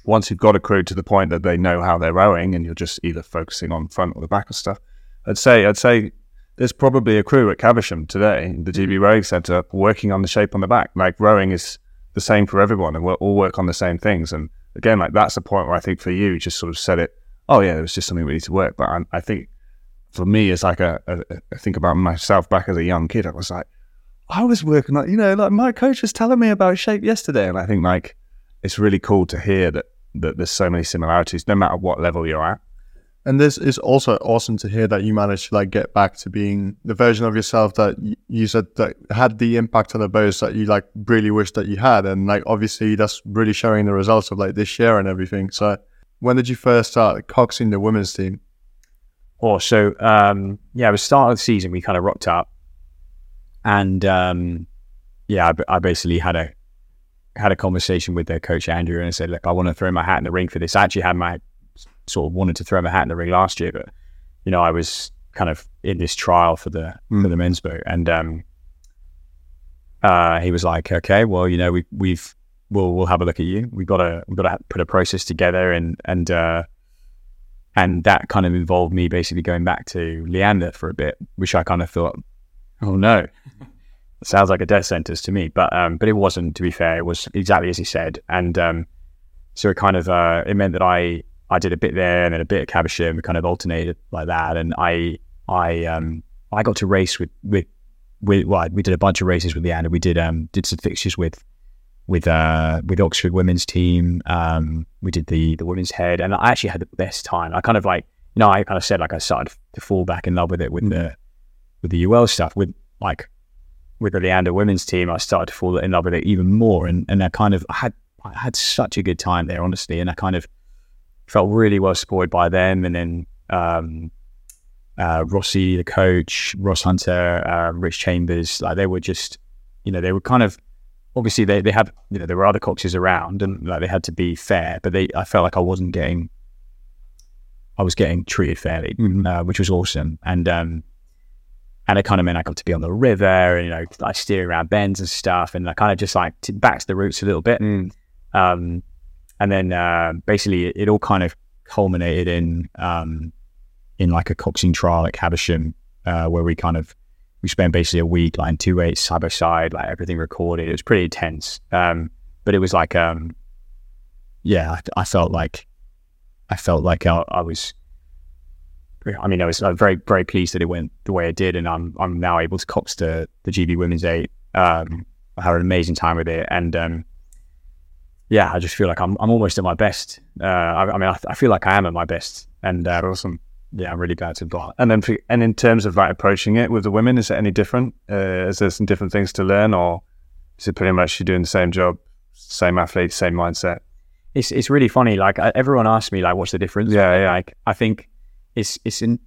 Once you've got a crew to the point that they know how they're rowing and you're just either focusing on front or the back or stuff, I'd say there's probably a crew at Caversham today, the GB Rowing Centre, working on the shape on the back. Like, rowing is the same for everyone, and we'll all work on the same things. And again, like, that's the point where I think for you just sort of said it, oh yeah, it was just something we need to work. But I think for me, it's like I think about myself back as a young kid. I was like, I was working like, you know, like my coach was telling me about shape yesterday. And I think like it's really cool to hear that there's so many similarities no matter what level you're at. And this is also awesome to hear that you managed to like get back to being the version of yourself that you said that had the impact on the boats that you like really wished that you had. And like, obviously that's really showing the results of like this year and everything. So when did you first start coxing the women's team? It was start of the season. We kind of rocked up And I basically had a conversation with their coach Andrew, and I said, look, I want to throw my hat in the ring for this. I actually had wanted to throw my hat in the ring last year, but you know, I was kind of in this trial for the men's boat, and he was like, okay, well, you know, we'll have a look at you. We've got to put a process together, and that kind of involved me basically going back to Leander for a bit, which I kind of thought, oh no, it sounds like a death sentence to me. But it wasn't, to be fair. It was exactly as he said, and so it kind of it meant that I did a bit there and then a bit at Caversham. We kind of alternated like that, and I got to race with we did a bunch of races with Leander. We did some fixtures with Oxford women's team. We did the women's head, and I actually had the best time. I kind of I started to fall back in love with it with the UL stuff. With the Leander women's team, I started to fall in love with it even more, and I kind of I had such a good time there, honestly, and I kind of felt really well supported by them. And then Rossi, the coach, Ross Hunter, Rich Chambers, like they were just, you know, they were kind of, obviously they had, you know, there were other coaches around, and like they had to be fair, but I felt like I was getting treated fairly, which was awesome. And it kind of meant I got to be on the river, and you know, I steer around bends and stuff, and I kind of just like back to the roots a little bit. And then basically it all kind of culminated in like a coxing trial at Caversham, where we spent basically a week like in 2 8 side by side, like everything recorded. It was pretty intense, but it was like I felt like I was. I mean, I was very, very pleased that it went the way it did, and I'm now able to cox the GB Women's 8. I had an amazing time with it, and I just feel like I'm almost at my best. I feel like I am at my best, and awesome. Yeah, I'm really glad to have got it. And then, and in terms of like approaching it with the women, is it any different? Is there some different things to learn, or is it pretty much you're doing the same job, same athlete, same mindset? It's really funny. Like everyone asks me, like, what's the difference? Yeah. Like I think. It's a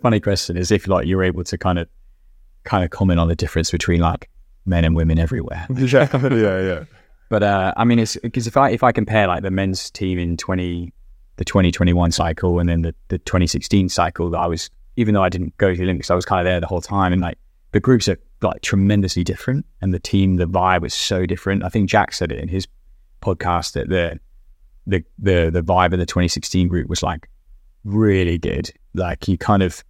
funny question. Is if like you're able to kind of comment on the difference between like men and women everywhere. Yeah. But I mean, it's because if I compare like the men's team in the 2021 cycle and then the 2016 cycle that I was, even though I didn't go to the Olympics, I was kind of there the whole time, and like the groups are like tremendously different, and the team, the vibe is so different. I think Jack said it in his podcast that the vibe of the 2016 group was like really good. Like you kind of,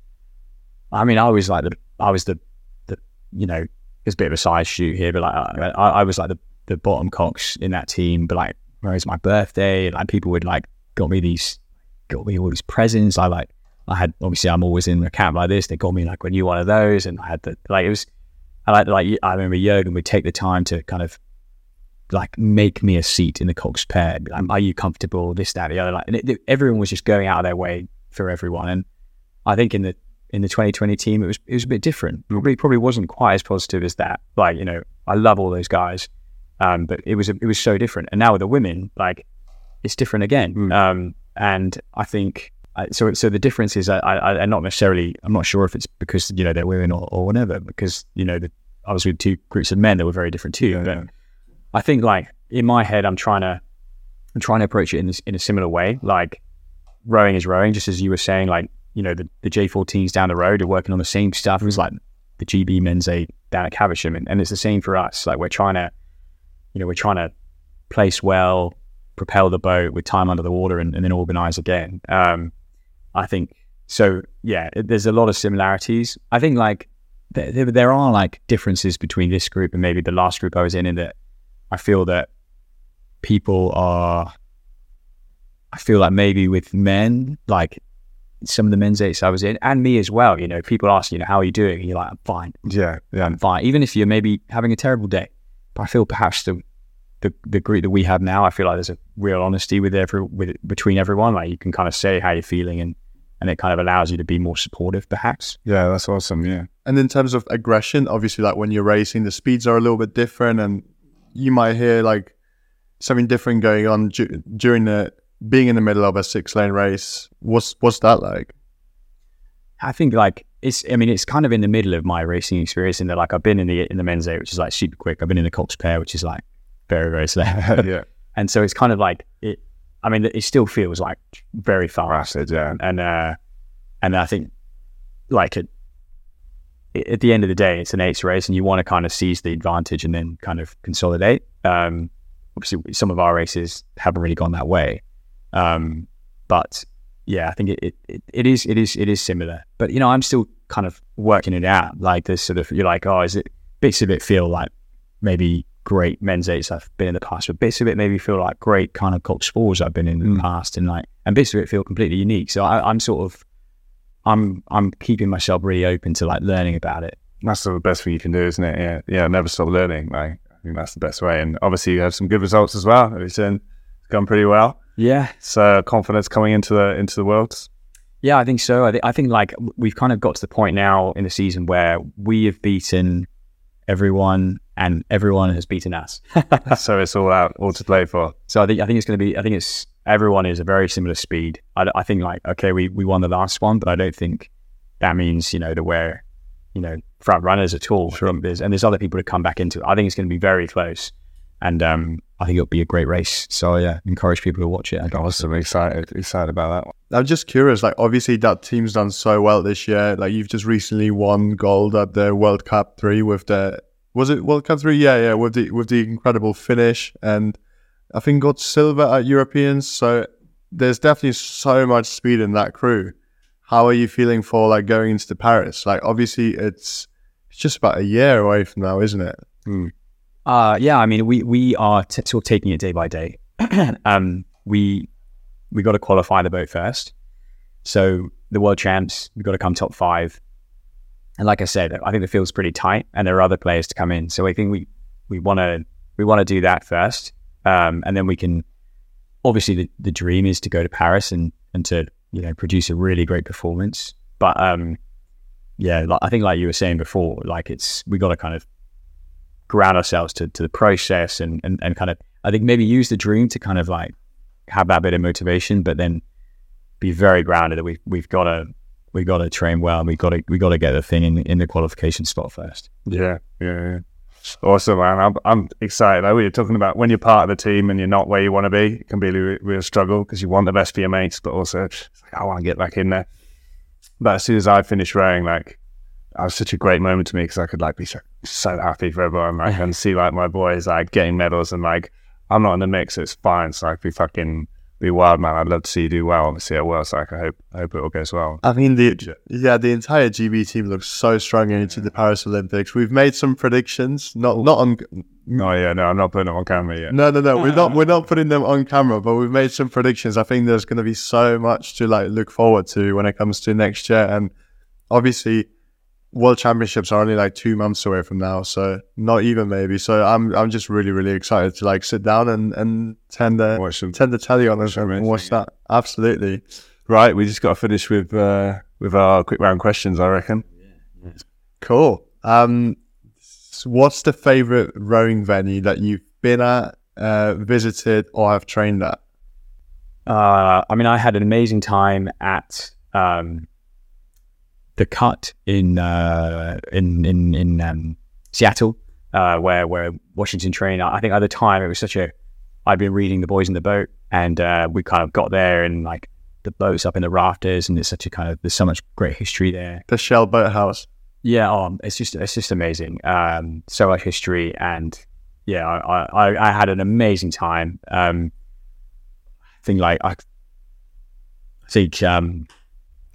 I mean, I was the you know, it's a bit of a side shoot here, but like I was like the bottom cox in that team. But like, where is my birthday? Like people would like got me all these presents. I had obviously I'm always in a camp like this. They got me like when you one of those, and I had the like it was. I remember Jürgen would take the time to kind of. Like make me a seat in the cox pair. Like, are you comfortable? This, that, the other. Like, and everyone was just going out of their way for everyone. And I think in the 2020 team, it was a bit different. Probably wasn't quite as positive as that. Like, you know, I love all those guys, but it was so different. And now with the women, like, it's different again. And I think so. The difference is I not necessarily. I'm not sure if it's because you know they're women or whatever. Because you know, I was with two groups of men that were very different too. Yeah. But, I think like in my head, I'm trying to approach it in a similar way. Like rowing is rowing, just as you were saying, like, you know, the J14s down the road are working on the same stuff. It was like the GB men's 8 down at Caversham. And it's the same for us. Like we're trying to place well, propel the boat with time under the water and then organize again. I think so. Yeah, there's a lot of similarities. I think like there are like differences between this group and maybe the last group I was in that, I feel that I feel like maybe with men, like some of the men's 8s I was in, and me as well, you know, people ask, you know, how are you doing? And you're like, I'm fine. Yeah, I'm fine. Even if you're maybe having a terrible day. But I feel perhaps the group that we have now, I feel like there's a real honesty between everyone. Like you can kind of say how you're feeling and it kind of allows you to be more supportive, perhaps. Yeah, that's awesome. Yeah. And in terms of aggression, obviously, like when you're racing, the speeds are a little bit different and you might hear like something different going on during being in the middle of a 6-lane race. What's that like? I think like it's kind of in the middle of my racing experience, in that, like, I've been in the men's eight, which is like super quick. I've been in the Cox pair, which is like very, very slow. Yeah. And so it's kind of like it. I mean, it still feels like very fast. Rapid, yeah. And I think, like, at the end of the day, it's an eights race, and you want to kind of seize the advantage and then kind of consolidate. Obviously, some of our races haven't really gone that way, but yeah, I think it is similar. But you know, I'm still kind of working it out. Like, this sort of, you're like, oh, is it, bits of it feel like maybe great men's eights I've been in the past, but bits of it maybe feel like great kind of Cox fours I've been in the past, and bits of it feel completely unique. So I'm keeping myself really open to like learning about it. That's the best thing you can do, isn't it? Yeah, yeah. Never stop learning. Like, I think that's the best way. And obviously, you had some good results as well. It's gone pretty well. Yeah. So confidence coming into the Worlds. Yeah, I think so. I think like we've kind of got to the point now in the season where we have beaten everyone, and everyone has beaten us. So it's all to play for. So I think it's going to be. I think it's. Everyone is a very similar speed. I think, like, okay, we won the last one, but I don't think that means, you know, that we're, you know, front runners at all. Sure. There's other people to come back into it. I think it's going to be very close, and I think it'll be a great race. So yeah, encourage people to watch it. I'm awesome. Excited about that one. I'm just curious, like, obviously that team's done so well this year. Like, you've just recently won gold at the World Cup 3 with the, was it World Cup 3? Yeah, with the incredible finish, and I think got silver at Europeans, so there's definitely so much speed in that crew. How are you feeling for, like, going into Paris? Like, obviously it's just about a year away from now, isn't it? Yeah, I mean, we are sort of taking it day by day. We got to qualify the boat first. So the world champs, we've got to come top 5. And like I said, I think the field's pretty tight, and there are other players to come in. So I think we want to do that first. And then we can, obviously the dream is to go to Paris and to, you know, produce a really great performance. But yeah, like, I think like you were saying before, like, it's, we got to kind of ground ourselves to the process and kind of, I think maybe use the dream to kind of like have that bit of motivation, but then be very grounded that we've got to train well, and we got to get the thing in the qualification spot first. Yeah, yeah, yeah. Awesome, man. I'm excited. Like, we were talking about, when you're part of the team and you're not where you want to be, it can be a real struggle because you want the best for your mates, but also it's like, I want to get back in there. But as soon as I finished rowing, like, that was such a great moment to me, because I could, like, be so happy for everyone, like, and see, like, my boys, like, getting medals, and, like, I'm not in the mix, it's fine. So, like, be wild, man. I'd love to see you do well, obviously at Worlds. Like, I hope it all goes well. I mean, the entire GB team looks so strong into the Paris Olympics. We've made some predictions, not on. No, yeah, no, I'm not putting them on camera yet. No, we're not putting them on camera, but we've made some predictions. I think there's going to be so much to, like, look forward to when it comes to next year, and obviously, World Championships are only like 2 months away from now, so not even maybe. So I'm just really, really excited to, like, sit down and turn the telly on and watch that. Absolutely. Right, we just got to finish with our quick round questions, I reckon. Yeah. Cool. So what's the favourite rowing venue that you've been at, visited, or have trained at? I mean, I had an amazing time at The Cut in Seattle, where Washington trained. I think at the time it was I'd been reading The Boys in the Boat, and we kind of got there, and like the boat's up in the rafters, and it's such a kind of, there's so much great history there. The Shell Boathouse. Yeah, it's just amazing. So much history, and yeah, I had an amazing time.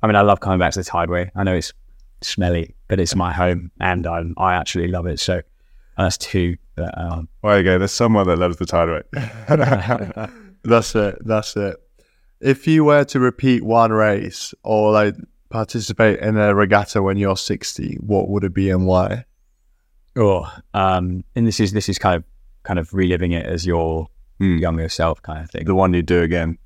I mean, I love coming back to the Tideway. I know it's smelly, but it's my home, and I actually love it. So that's two. But, there you go. There's someone that loves the Tideway. That's it. If you were to repeat one race, or like participate in a regatta when you're 60, what would it be and why? Oh, and this is kind of reliving it as your younger self kind of thing. The one you do again.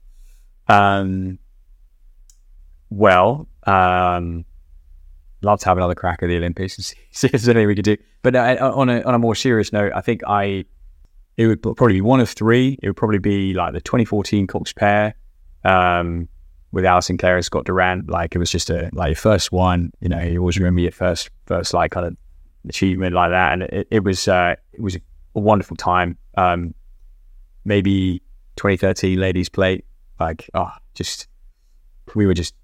Well, love to have another crack at the Olympics and see if there's anything we could do. But on a more serious note, I think it would probably be one of three. It would probably be like the 2014 Cox Pair, with Alan Sinclair and Scott Durant, like it was just like your first one, you know, you always remember your first like kind of achievement like that. And it was a wonderful time. Maybe 2013 ladies plate, like, we were just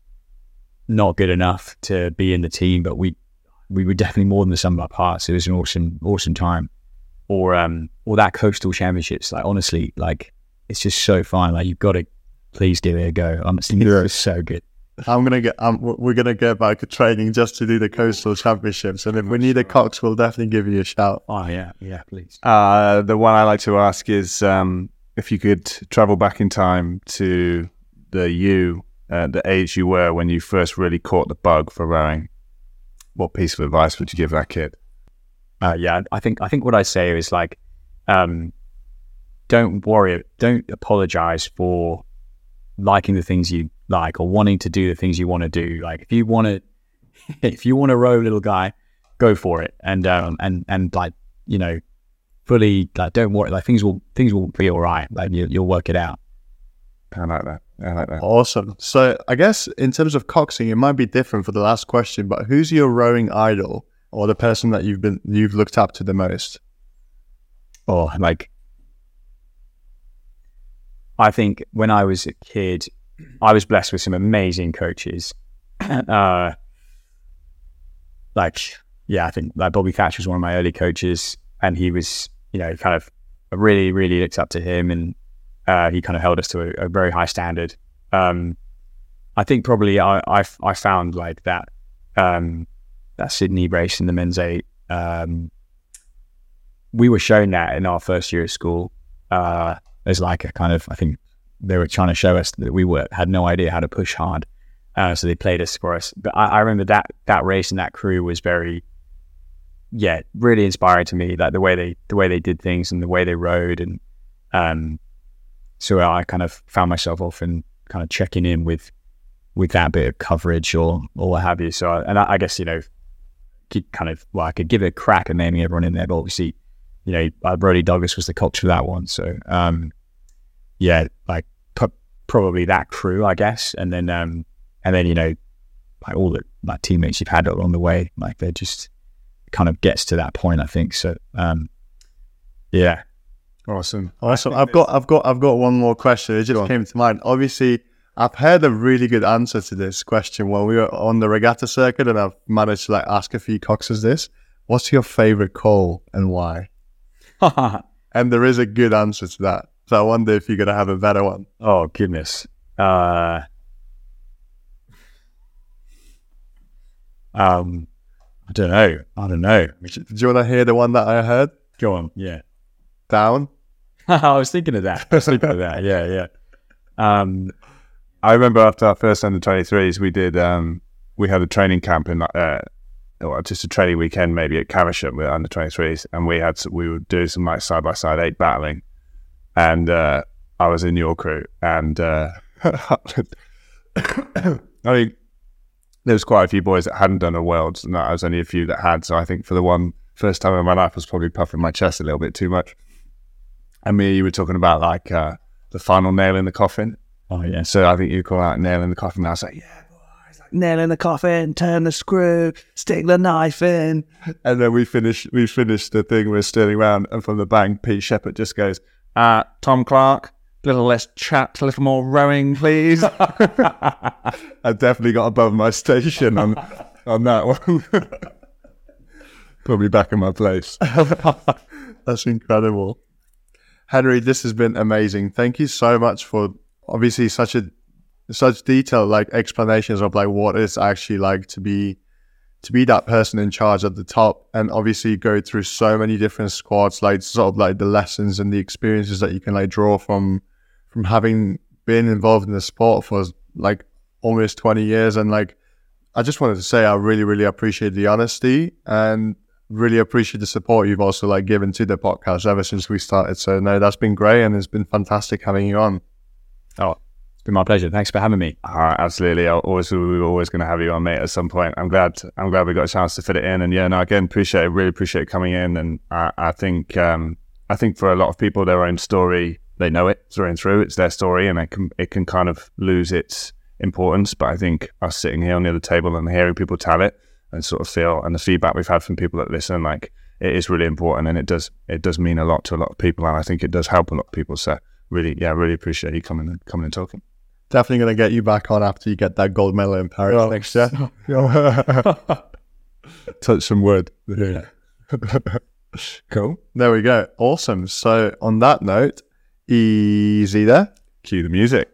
not good enough to be in the team, but we were definitely more than the sum of our parts. It was an awesome time. Or that coastal championships, like honestly, like it's just so fun. Like you've got to please give it a go. Honestly, it was so good. We're gonna go back to training just to do the coastal championships, and if we need a coach, we'll definitely give you a shout. Oh yeah, please. The one I like to ask is if you could travel back in time to the age you were when you first really caught the bug for rowing, what piece of advice would you give that kid? I think what I say is like, don't apologize for liking the things you like or wanting to do the things you want to do. Like if you want to row, little guy, go for it. And like, you know, fully, like, don't worry, like things will be all right. Like you'll work it out. I like that. Awesome. So I guess in terms of coxing, it might be different for the last question, but who's your rowing idol? Or the person that you've looked up to the most? Oh, like, I think when I was a kid, I was blessed with some amazing coaches. I think like Bobby Thatcher was one of my early coaches, and he was, you know, kind of really, really looked up to him, and he kind of held us to a very high standard. I think probably I found like that. That Sydney race in the men's eight, we were shown that in our first year at school. There's like a kind of, I think they were trying to show us that we had no idea how to push hard, so they played us for us. But I remember that race and that crew was very, really inspiring to me. Like the way they did things and the way they rode, and so I kind of found myself often kind of checking in with that bit of coverage or what have you. So I guess, you know, kind of, well, I could give it a crack at naming everyone in there, but obviously, you know, Brodie Douglas was the coach for that one, so probably that crew, I guess, and then you know, like all the like teammates you've had along the way, like they're just kind of gets to that point, I think. So yeah, awesome. I've got one more question. It just came to mind. Obviously, I've heard a really good answer to this question while we were on the regatta circuit, and I've managed to like ask a few coxers this. What's your favorite call and why? And there is a good answer to that. So I wonder if you're going to have a better one. Oh, goodness. I don't know. Do you want to hear the one that I heard? Go on. Yeah. Down? I was thinking of that. Yeah. I remember after our first under 23s, we had a training camp in, or just a training weekend maybe at Caversham with under 23s, and we would do some like side by side eight battling, and I was in your crew, and I mean, there was quite a few boys that hadn't done a world, and there was only a few that had. So I think for the one first time in my life, I was probably puffing my chest a little bit too much. And you were talking about like the final nail in the coffin. Oh, yeah. So I think you call out nail in the coffin. And I was like, yeah, boys, like, nail in the coffin, turn the screw, stick the knife in. And then we finished the thing, we're standing around, and from the bank, Pete Shepherd just goes, Tom Clark, a little less chat, a little more rowing, please. I definitely got above my station on that one. Put me back in my place. That's incredible. Henry, this has been amazing. Thank you so much for... obviously such detailed like explanations of like what it's actually like to be that person in charge at the top, and obviously go through so many different squads, like sort of like the lessons and the experiences that you can like draw from having been involved in the sport for like almost 20 years. And like, I just wanted to say, I really, really appreciate the honesty and really appreciate the support you've also like given to the podcast ever since we started. So no, that's been great, and it's been fantastic having you on. Oh, it's been my pleasure. Thanks for having me. Absolutely. We were always going to have you on, mate, at some point. I'm glad we got a chance to fit it in. And yeah, no, again, really appreciate coming in. And I think for a lot of people, their own story, they know it through and through. It's their story, and it can kind of lose its importance, but I think us sitting here on the other table and hearing people tell it and sort of feel, and the feedback we've had from people that listen, like, it is really important, and it does mean a lot to a lot of people, and I think it does help a lot of people. So really appreciate you coming and talking. Definitely going to get you back on after you get that gold medal in Paris next year. Touch some wood. Yeah. Cool. There we go. Awesome. So on that note, easy there. Cue the music.